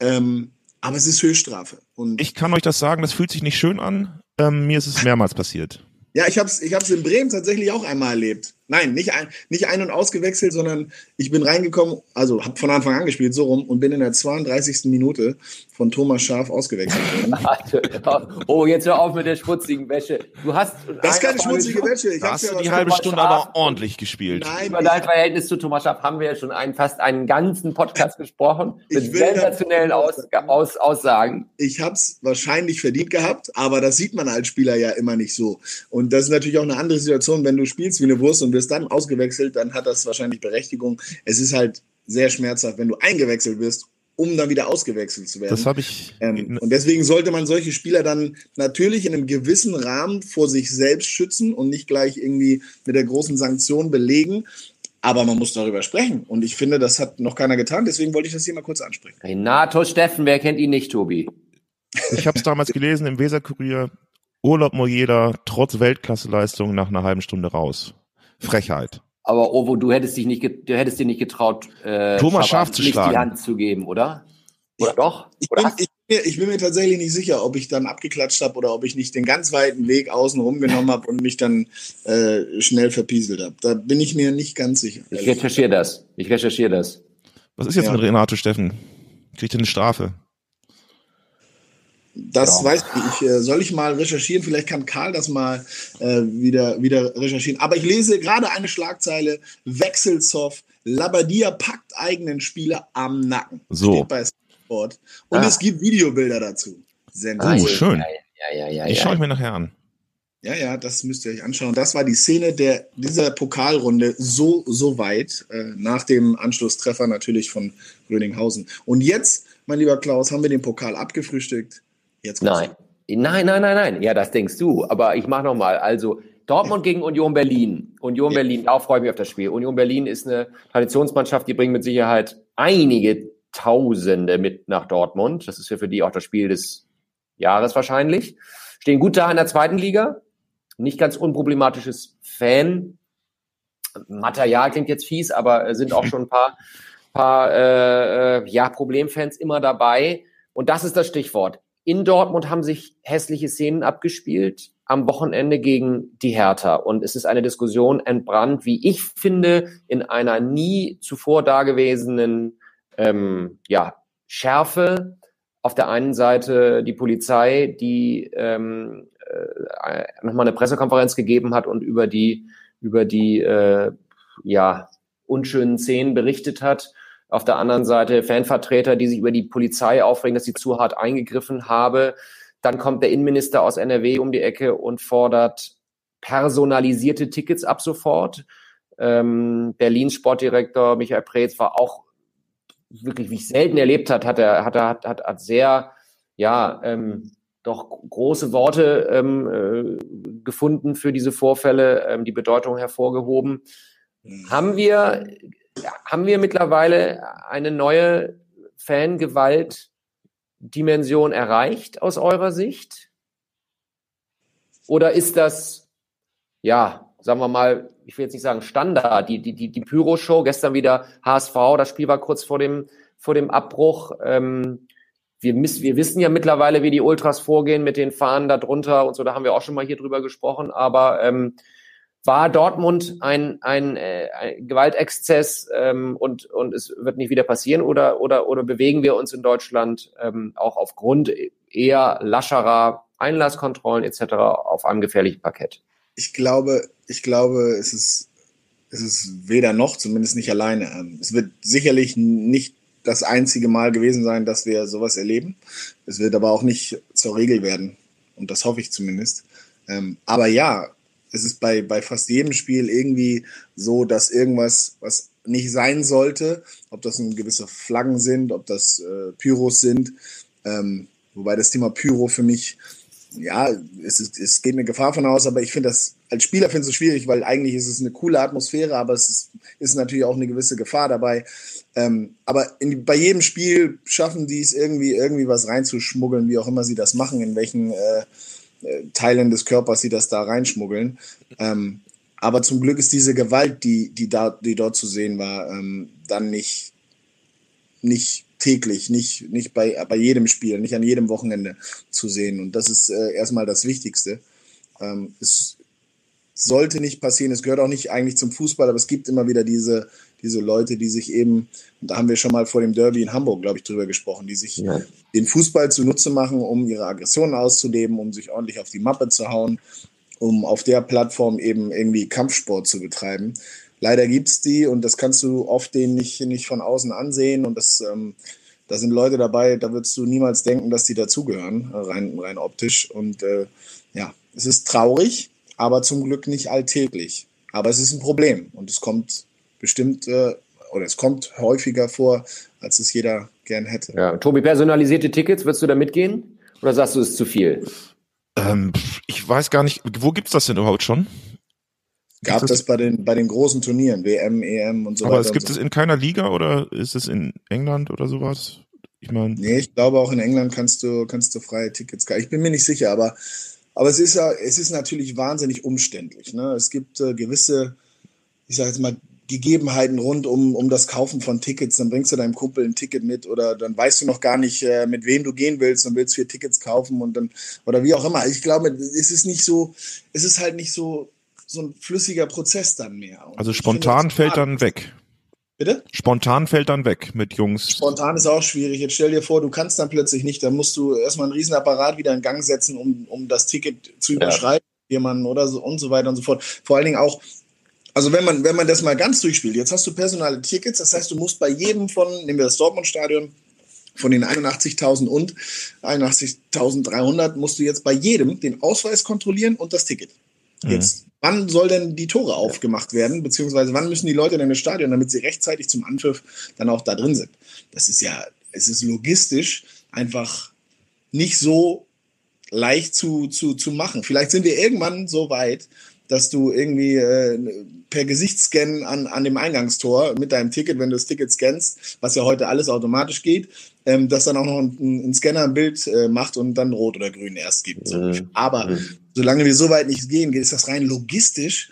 ähm, aber es ist Höchststrafe. Und ich kann euch das sagen, das fühlt sich nicht schön an, ähm, mir ist es mehrmals passiert. Ja, ich hab's, ich hab's in Bremen tatsächlich auch einmal erlebt. Nein, nicht ein, nicht ein- und ausgewechselt, sondern ich bin reingekommen, also hab von Anfang an gespielt, so rum, und bin in der zweiunddreißigsten Minute von Thomas Schaaf ausgewechselt worden. Oh, jetzt hör auf mit der schmutzigen Wäsche. Du hast... Das ist keine schmutzige Wäsche. Ich hast du die halbe Stunde Schaaf, aber ordentlich gespielt. Nein, über dein Verhältnis zu Thomas Schaaf haben wir ja schon einen, fast einen ganzen Podcast gesprochen, mit sensationellen Aus, Aus, Aussagen. Ich hab's wahrscheinlich verdient gehabt, aber das sieht man als Spieler ja immer nicht so. Und das ist natürlich auch eine andere Situation, wenn du spielst wie eine Wurst und wirst dann ausgewechselt, dann hat das wahrscheinlich Berechtigung. Es ist halt sehr schmerzhaft, wenn du eingewechselt wirst, um dann wieder ausgewechselt zu werden. Das habe ich. Ähm, und deswegen sollte man solche Spieler dann natürlich in einem gewissen Rahmen vor sich selbst schützen und nicht gleich irgendwie mit der großen Sanktion belegen. Aber man muss darüber sprechen. Und ich finde, das hat noch keiner getan. Deswegen wollte ich das hier mal kurz ansprechen. Renato Steffen, wer kennt ihn nicht, Tobi? Ich habe es damals gelesen im Weserkurier. Owomoyela trotz Weltklasseleistung nach einer halben Stunde raus. Frechheit. Aber Ovo, du hättest dich nicht, du hättest dir nicht getraut, äh, Thomas Schaaf zu schlagen, nicht die Hand zu geben, oder? Oder ich, doch? Ich, oder bin, ich, bin mir, ich bin mir tatsächlich nicht sicher, ob ich dann abgeklatscht habe oder ob ich nicht den ganz weiten Weg außen rumgenommen habe und mich dann äh, schnell verpieselt habe. Da bin ich mir nicht ganz sicher. Ich recherchiere das. Ich recherchiere das. Was ist jetzt ja. mit Renato Steffen? Kriegt er eine Strafe? Das ja. weiß ich. Soll ich mal recherchieren? Vielleicht kann Karl das mal äh, wieder, wieder recherchieren. Aber ich lese gerade eine Schlagzeile. Wechselzoff, Labbadia packt eigenen Spieler am Nacken. So. Steht bei Sport. Und ah. es gibt Videobilder dazu. Sensation. Oh, schön. Ja, ja, ja, ja, die ja. schaue ich mir nachher an. Ja, ja, das müsst ihr euch anschauen. Das war die Szene der, dieser Pokalrunde so, so weit. Äh, nach dem Anschlusstreffer natürlich von Rödinghausen. Und jetzt, mein lieber Klaus, haben wir den Pokal abgefrühstückt. Jetzt nein. nein, nein, nein, nein. Ja, das denkst du. Aber ich mach nochmal. Also Dortmund gegen Union Berlin. Union ja. Berlin, da freue ich mich auf das Spiel. Union Berlin ist eine Traditionsmannschaft, die bringt mit Sicherheit einige Tausende mit nach Dortmund. Das ist ja für die auch das Spiel des Jahres wahrscheinlich. Stehen gut da in der zweiten Liga. Nicht ganz unproblematisches Fan. Material klingt jetzt fies, aber sind auch schon ein paar, paar äh, ja, Problemfans immer dabei. Und das ist das Stichwort. In Dortmund haben sich hässliche Szenen abgespielt am Wochenende gegen die Hertha. Und es ist eine Diskussion entbrannt, wie ich finde, in einer nie zuvor dagewesenen ähm, ja, Schärfe. Auf der einen Seite die Polizei, die ähm, äh, nochmal eine Pressekonferenz gegeben hat und über die, über die äh, ja, unschönen Szenen berichtet hat. Auf der anderen Seite Fanvertreter, die sich über die Polizei aufregen, dass sie zu hart eingegriffen habe. Dann kommt der Innenminister aus N R W um die Ecke und fordert personalisierte Tickets ab sofort. Ähm, Berlins Sportdirektor Michael Preetz war auch wirklich, wie ich selten erlebt hat, hat er hat er hat, hat, hat sehr ja ähm, doch große Worte ähm, äh, gefunden für diese Vorfälle, ähm, die Bedeutung hervorgehoben. Haben wir Haben wir mittlerweile eine neue Fangewalt-Dimension erreicht aus eurer Sicht? Oder ist das, ja, sagen wir mal, ich will jetzt nicht sagen Standard, die, die, die, die Pyro-Show, gestern wieder H S V, das Spiel war kurz vor dem, vor dem Abbruch. Ähm, wir, miss, wir wissen ja mittlerweile, wie die Ultras vorgehen mit den Fahnen da drunter und so, da haben wir auch schon mal hier drüber gesprochen, aber ähm, war Dortmund ein, ein, äh, ein Gewaltexzess ähm, und, und es wird nicht wieder passieren oder, oder, oder bewegen wir uns in Deutschland ähm, auch aufgrund eher lascherer Einlasskontrollen et cetera auf einem gefährlichen Parkett? Ich glaube, ich glaube, es ist, es ist weder noch, zumindest nicht alleine. Es wird sicherlich nicht das einzige Mal gewesen sein, dass wir sowas erleben. Es wird aber auch nicht zur Regel werden. Und das hoffe ich zumindest. Ähm, aber ja, es ist bei, bei fast jedem Spiel irgendwie so, dass irgendwas, was nicht sein sollte, ob das nun gewisse Flaggen sind, ob das äh, Pyros sind, ähm, wobei das Thema Pyro für mich, ja, es, es geht eine Gefahr von aus, aber ich finde das, als Spieler finde ich es schwierig, weil eigentlich ist es eine coole Atmosphäre, aber es ist, ist natürlich auch eine gewisse Gefahr dabei. Ähm, aber in, bei jedem Spiel schaffen die es irgendwie, irgendwie was reinzuschmuggeln, wie auch immer sie das machen, in welchen äh, Teilen des Körpers sie das da reinschmuggeln. Ähm, aber zum Glück ist diese Gewalt, die, die, da, die dort zu sehen war, ähm, dann nicht, nicht täglich, nicht, nicht bei, bei jedem Spiel, nicht an jedem Wochenende zu sehen. Und das ist äh, erstmal das Wichtigste. Ähm, es sollte nicht passieren, es gehört auch nicht eigentlich zum Fußball, aber es gibt immer wieder diese, diese Leute, die sich eben, und da haben wir schon mal vor dem Derby in Hamburg, glaube ich, drüber gesprochen, die sich ja. den Fußball zunutze machen, um ihre Aggressionen auszuleben, um sich ordentlich auf die Mappe zu hauen, um auf der Plattform eben irgendwie Kampfsport zu betreiben. Leider gibt's die und das kannst du oft denen nicht, nicht von außen ansehen und das, ähm, da sind Leute dabei, da würdest du niemals denken, dass die dazugehören, rein, rein optisch und äh, ja, es ist traurig, aber zum Glück nicht alltäglich. Aber es ist ein Problem und es kommt bestimmt äh, oder es kommt häufiger vor, als es jeder gern hätte. Ja, Tobi, personalisierte Tickets, würdest du da mitgehen oder sagst du, es ist zu viel? Ähm, ich weiß gar nicht, wo gibt's das denn überhaupt schon? Gab das, das bei den bei den großen Turnieren, W M, E M und so aber weiter. Aber es gibt so. Es in keiner Liga oder ist es in England oder sowas? Ich meine, nee, ich glaube auch in England kannst du kannst du freie Tickets. Ich bin mir nicht sicher, aber aber es ist ja es ist natürlich wahnsinnig umständlich. Ne? Es gibt äh, gewisse, ich sage jetzt mal Gegebenheiten rund um um das Kaufen von Tickets. Dann bringst du deinem Kumpel ein Ticket mit oder dann weißt du noch gar nicht, äh, mit wem du gehen willst und willst vier Tickets kaufen und dann oder wie auch immer. Ich glaube, es ist nicht so, es ist halt nicht so so ein flüssiger Prozess dann mehr. Und also spontan finde, fällt dann weg. Bitte? Spontan fällt dann weg mit Jungs. Spontan ist auch schwierig. Jetzt stell dir vor, du kannst dann plötzlich nicht, dann musst du erstmal einen Riesenapparat wieder in Gang setzen, um, um das Ticket zu überschreiben, ja. jemanden oder so und so weiter und so fort. Vor allen Dingen auch, also wenn man, wenn man das mal ganz durchspielt, jetzt hast du personale Tickets, das heißt, du musst bei jedem von, nehmen wir das Dortmund-Stadion, von den einundachtzigtausend und einundachtzigtausenddreihundert musst du jetzt bei jedem den Ausweis kontrollieren und das Ticket. Jetzt, mhm. wann soll denn die Tore aufgemacht werden, beziehungsweise wann müssen die Leute denn ins Stadion, damit sie rechtzeitig zum Anpfiff dann auch da drin sind? Das ist ja, es ist logistisch einfach nicht so leicht zu, zu, zu machen. Vielleicht sind wir irgendwann so weit, dass du irgendwie äh, per Gesichtsscan an, an dem Eingangstor mit deinem Ticket, wenn du das Ticket scannst, was ja heute alles automatisch geht, ähm, dass dann auch noch ein, ein Scanner ein Bild äh, macht und dann rot oder grün erst gibt. Mhm. Aber mhm. solange wir so weit nicht gehen, ist das rein logistisch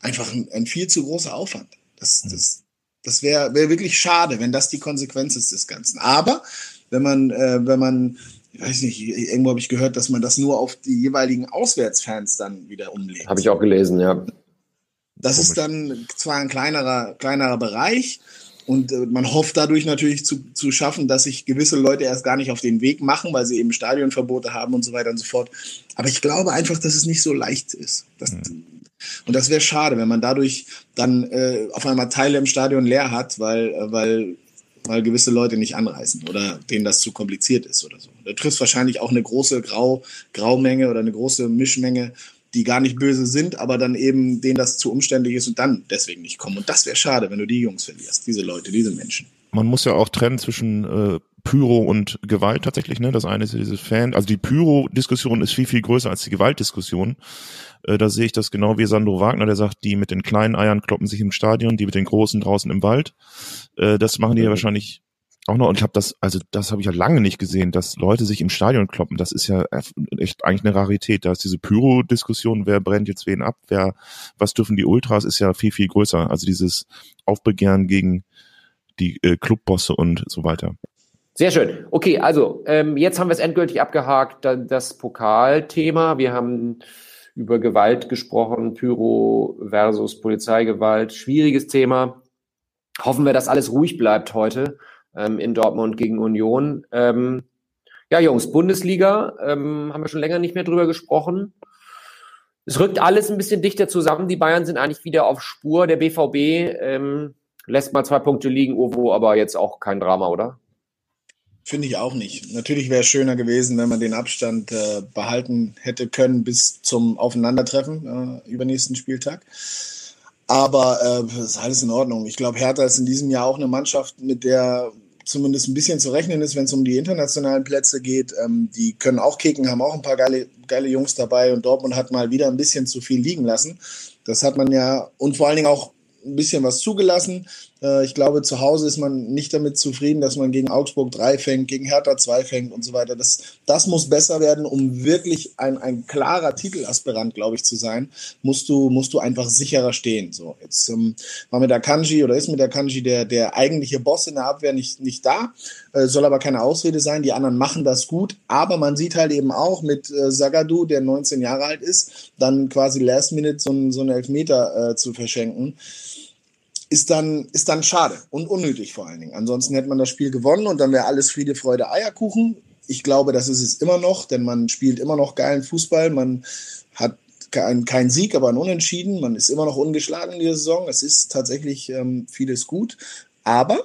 einfach ein, ein viel zu großer Aufwand. Das, das, das wäre wär wirklich schade, wenn das die Konsequenz ist des Ganzen. Aber wenn man, äh, wenn man, ich weiß nicht, irgendwo habe ich gehört, dass man das nur auf die jeweiligen Auswärtsfans dann wieder umlegt. Habe ich auch gelesen, ja. Das Komisch. Ist dann zwar ein kleinerer, kleinerer Bereich und äh, man hofft dadurch natürlich zu, zu schaffen, dass sich gewisse Leute erst gar nicht auf den Weg machen, weil sie eben Stadionverbote haben und so weiter und so fort. Aber ich glaube einfach, dass es nicht so leicht ist. Das, mhm. Und das wäre schade, wenn man dadurch dann äh, auf einmal Teile im Stadion leer hat, weil, äh, weil weil gewisse Leute nicht anreisen oder denen das zu kompliziert ist oder so. Da trifft wahrscheinlich auch eine große Grau, Graumenge oder eine große Mischmenge, die gar nicht böse sind, aber dann eben denen das zu umständlich ist und dann deswegen nicht kommen. Und das wäre schade, wenn du die Jungs verlierst, diese Leute, diese Menschen. Man muss ja auch trennen zwischen äh, Pyro und Gewalt tatsächlich, ne? Das eine ist ja dieses Fan, also die Pyro-Diskussion ist viel, viel größer als die Gewaltdiskussion. Äh, da sehe ich das genau wie Sandro Wagner, der sagt, die mit den kleinen Eiern kloppen sich im Stadion, die mit den großen draußen im Wald. Äh, das machen die ja wahrscheinlich auch noch. Und ich habe das, also das habe ich ja lange nicht gesehen, dass Leute sich im Stadion kloppen. Das ist ja echt eigentlich eine Rarität. Da ist diese Pyro-Diskussion, wer brennt jetzt wen ab, wer, was dürfen die Ultras, ist ja viel, viel größer. Also dieses Aufbegehren gegen die äh, Clubbosse und so weiter. Sehr schön. Okay, also ähm, jetzt haben wir es endgültig abgehakt, das Pokalthema. Wir haben über Gewalt gesprochen, Pyro versus Polizeigewalt. Schwieriges Thema. Hoffen wir, dass alles ruhig bleibt heute ähm, in Dortmund gegen Union. Ähm, ja, Jungs, Bundesliga, ähm, haben wir schon länger nicht mehr drüber gesprochen. Es rückt alles ein bisschen dichter zusammen. Die Bayern sind eigentlich wieder auf Spur. Der B V B ähm, lässt mal zwei Punkte liegen, Owo, aber jetzt auch kein Drama, oder? Finde ich auch nicht. Natürlich wäre es schöner gewesen, wenn man den Abstand äh, behalten hätte können bis zum Aufeinandertreffen äh, übernächsten Spieltag. Aber äh, ist alles in Ordnung. Ich glaube, Hertha ist in diesem Jahr auch eine Mannschaft, mit der zumindest ein bisschen zu rechnen ist, wenn es um die internationalen Plätze geht. Ähm, die können auch kicken, haben auch ein paar geile, geile Jungs dabei. Und Dortmund hat mal wieder ein bisschen zu viel liegen lassen. Das hat man ja, und vor allen Dingen auch ein bisschen was zugelassen. Ich glaube, zu Hause ist man nicht damit zufrieden, dass man gegen Augsburg drei fängt, gegen Hertha zwei fängt und so weiter. Das, das muss besser werden, um wirklich ein, ein klarer Titelaspirant, glaube ich, zu sein, musst du, musst du einfach sicherer stehen. So, jetzt ähm, war mit Akanji oder ist mit Akanji der, der eigentliche Boss in der Abwehr nicht, nicht da, äh, soll aber keine Ausrede sein. Die anderen machen das gut, aber man sieht halt eben auch mit äh, Zagadou, der neunzehn Jahre alt ist, dann quasi last minute so, so einen Elfmeter äh, zu verschenken. Ist dann, ist dann schade und unnötig vor allen Dingen. Ansonsten hätte man das Spiel gewonnen und dann wäre alles Friede, Freude, Eierkuchen. Ich glaube, das ist es immer noch, denn man spielt immer noch geilen Fußball. Man hat keinen kein Sieg, aber ein Unentschieden. Man ist immer noch ungeschlagen in dieser Saison. Es ist tatsächlich ähm, vieles gut. Aber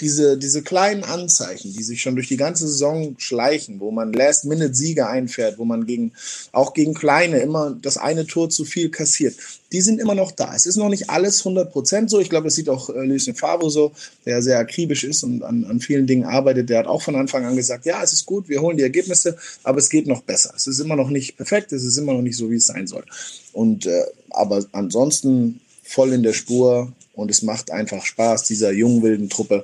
diese, diese kleinen Anzeichen, die sich schon durch die ganze Saison schleichen, wo man Last-Minute-Siege einfährt, wo man gegen, auch gegen Kleine immer das eine Tor zu viel kassiert, die sind immer noch da. Es ist noch nicht alles hundert Prozent so. Ich glaube, das sieht auch äh, Lucien Favre so, der sehr akribisch ist und an, an vielen Dingen arbeitet. Der hat auch von Anfang an gesagt, ja, es ist gut, wir holen die Ergebnisse, aber es geht noch besser. Es ist immer noch nicht perfekt, es ist immer noch nicht so, wie es sein soll. Und äh, aber ansonsten voll in der Spur. Und es macht einfach Spaß, dieser jungen, wilden Truppe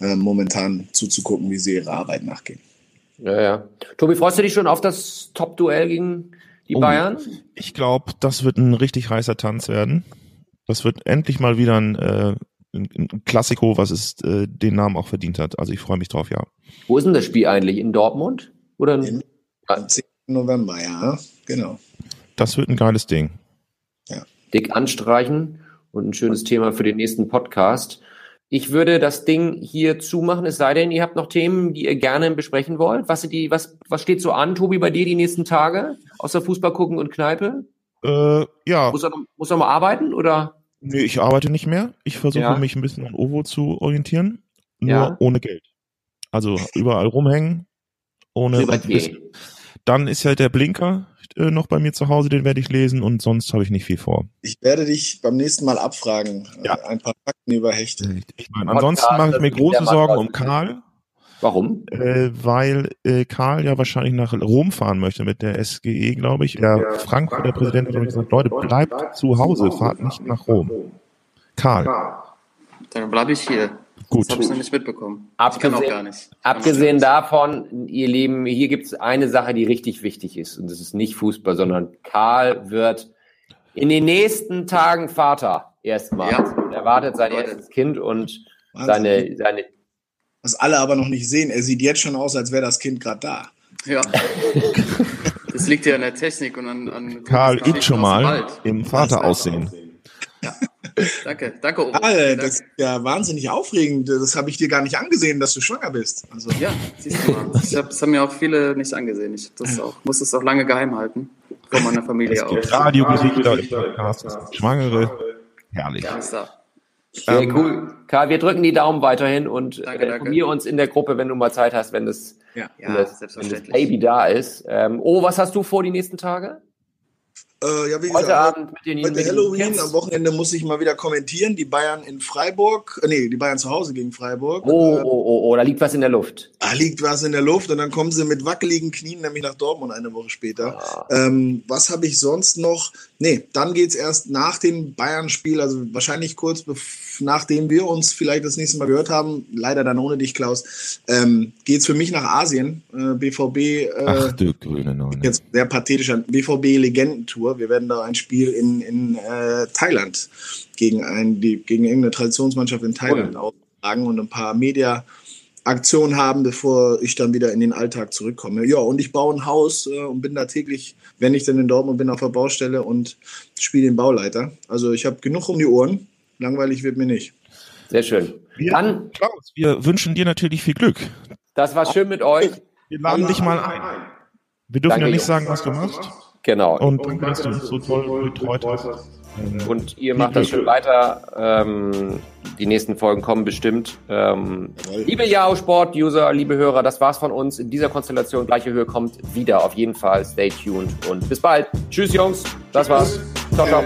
äh, momentan zuzugucken, wie sie ihrer Arbeit nachgehen. Ja, ja. Tobi, freust du dich schon auf das Top-Duell gegen die oh, Bayern? Ich glaube, das wird ein richtig heißer Tanz werden. Das wird endlich mal wieder ein, äh, ein, ein Klassiko, was es äh, den Namen auch verdient hat. Also ich freue mich drauf, ja. Wo ist denn das Spiel eigentlich? In Dortmund? Oder in, in, am zehnten November, ja. Genau. Das wird ein geiles Ding. Ja. Dick anstreichen. Und ein schönes Thema für den nächsten Podcast. Ich würde das Ding hier zumachen, es sei denn, ihr habt noch Themen, die ihr gerne besprechen wollt. Was, die, was, was steht so an, Tobi, bei dir die nächsten Tage? Außer Fußball gucken und Kneipe? Äh, ja. Muss er, muss er mal arbeiten, oder? Nee, ich arbeite nicht mehr. Ich versuche ja. mich ein bisschen an Ovo zu orientieren. Nur ja. ohne Geld. Also überall rumhängen. Ohne Dann ist halt der Blinker noch bei mir zu Hause, den werde ich lesen und sonst habe ich nicht viel vor. Ich werde dich beim nächsten Mal abfragen, ja. ein paar Fakten über Hechte. Ich meine, ansonsten mache ich mir große Sorgen um Karl. Warum? Äh, weil äh, Karl ja wahrscheinlich nach Rom fahren möchte mit der S G E, glaube ich. Der ja, Frankfurter der Präsident hat gesagt, Leute, bleibt zu Hause, fahrt nicht nach Rom. Karl. Dann bleibe ich hier. Gut. Das habe ich noch nicht mitbekommen. Abgesehen, ich kann auch gar nicht. abgesehen davon, ihr Lieben, hier gibt es eine Sache, die richtig wichtig ist. Und das ist nicht Fußball, sondern Karl wird in den nächsten Tagen Vater erstmals. Ja. Er wartet sein Leute. erstes Kind und seine, seine... Was alle aber noch nicht sehen, er sieht jetzt schon aus, als wäre das Kind gerade da. Ja. Das liegt ja an der Technik und an... an Karl übt schon mal im Vateraussehen. Ja. Danke, danke, Obo. Alter, das ist ja wahnsinnig aufregend. Das habe ich dir gar nicht angesehen, dass du schwanger bist. Also. Ja, siehst du mal. Ich hab, das haben mir auch viele nicht angesehen. Ich das auch, muss das auch lange geheim halten. Von meiner Familie aus. Radiomusik wieder im Podcast. Schwangere. Herrlich. Ja, ist da. Sehr ähm, cool. Karl, wir drücken die Daumen weiterhin und danke, informier danke. uns in der Gruppe, wenn du mal Zeit hast, wenn das, ja, wenn das, wenn das Baby da ist. Ähm, oh, was hast du vor die nächsten Tage? Äh, ja, wie gesagt, heute Abend mit den heute mit Halloween, am Wochenende muss ich mal wieder kommentieren. Die Bayern in Freiburg, nee, die Bayern zu Hause gegen Freiburg. Oh, oh, oh, oh, da liegt was in der Luft. Da liegt was in der Luft und dann kommen sie mit wackeligen Knien nämlich nach Dortmund eine Woche später. Ah. Ähm, was habe ich sonst noch? Nee, dann geht es erst nach dem Bayern-Spiel, also wahrscheinlich kurz bef- nachdem wir uns vielleicht das nächste Mal gehört haben, leider dann ohne dich, Klaus, ähm, geht es für mich nach Asien. Äh, B V B, äh, Ach du grüne Neune. Jetzt sehr pathetisch an, B V B-Legendentour. Wir werden da ein Spiel in, in äh, Thailand gegen, ein, die, gegen irgendeine Traditionsmannschaft in Thailand cool. austragen und ein paar Media, Aktion haben, bevor ich dann wieder in den Alltag zurückkomme. Ja, und ich baue ein Haus äh, und bin da täglich, wenn ich dann in Dortmund bin, auf der Baustelle und spiele den Bauleiter. Also ich habe genug um die Ohren. Langweilig wird mir nicht. Sehr schön. Wir, dann, Klaus, wir wünschen dir natürlich viel Glück. Das war schön mit euch. Wir laden dich mal ein. Wir dürfen danke, ja nicht sagen, was du machst. Genau. Und danke, dass du uns so toll betreut hast. Und ihr macht das schön weiter. Ähm, die nächsten Folgen kommen bestimmt. Ähm, liebe Yahoo Sport User, liebe Hörer, das war's von uns. In dieser Konstellation Gleiche Höhe kommt wieder. Auf jeden Fall. Stay tuned und bis bald. Tschüss, Jungs. Das war's. Ciao, ciao.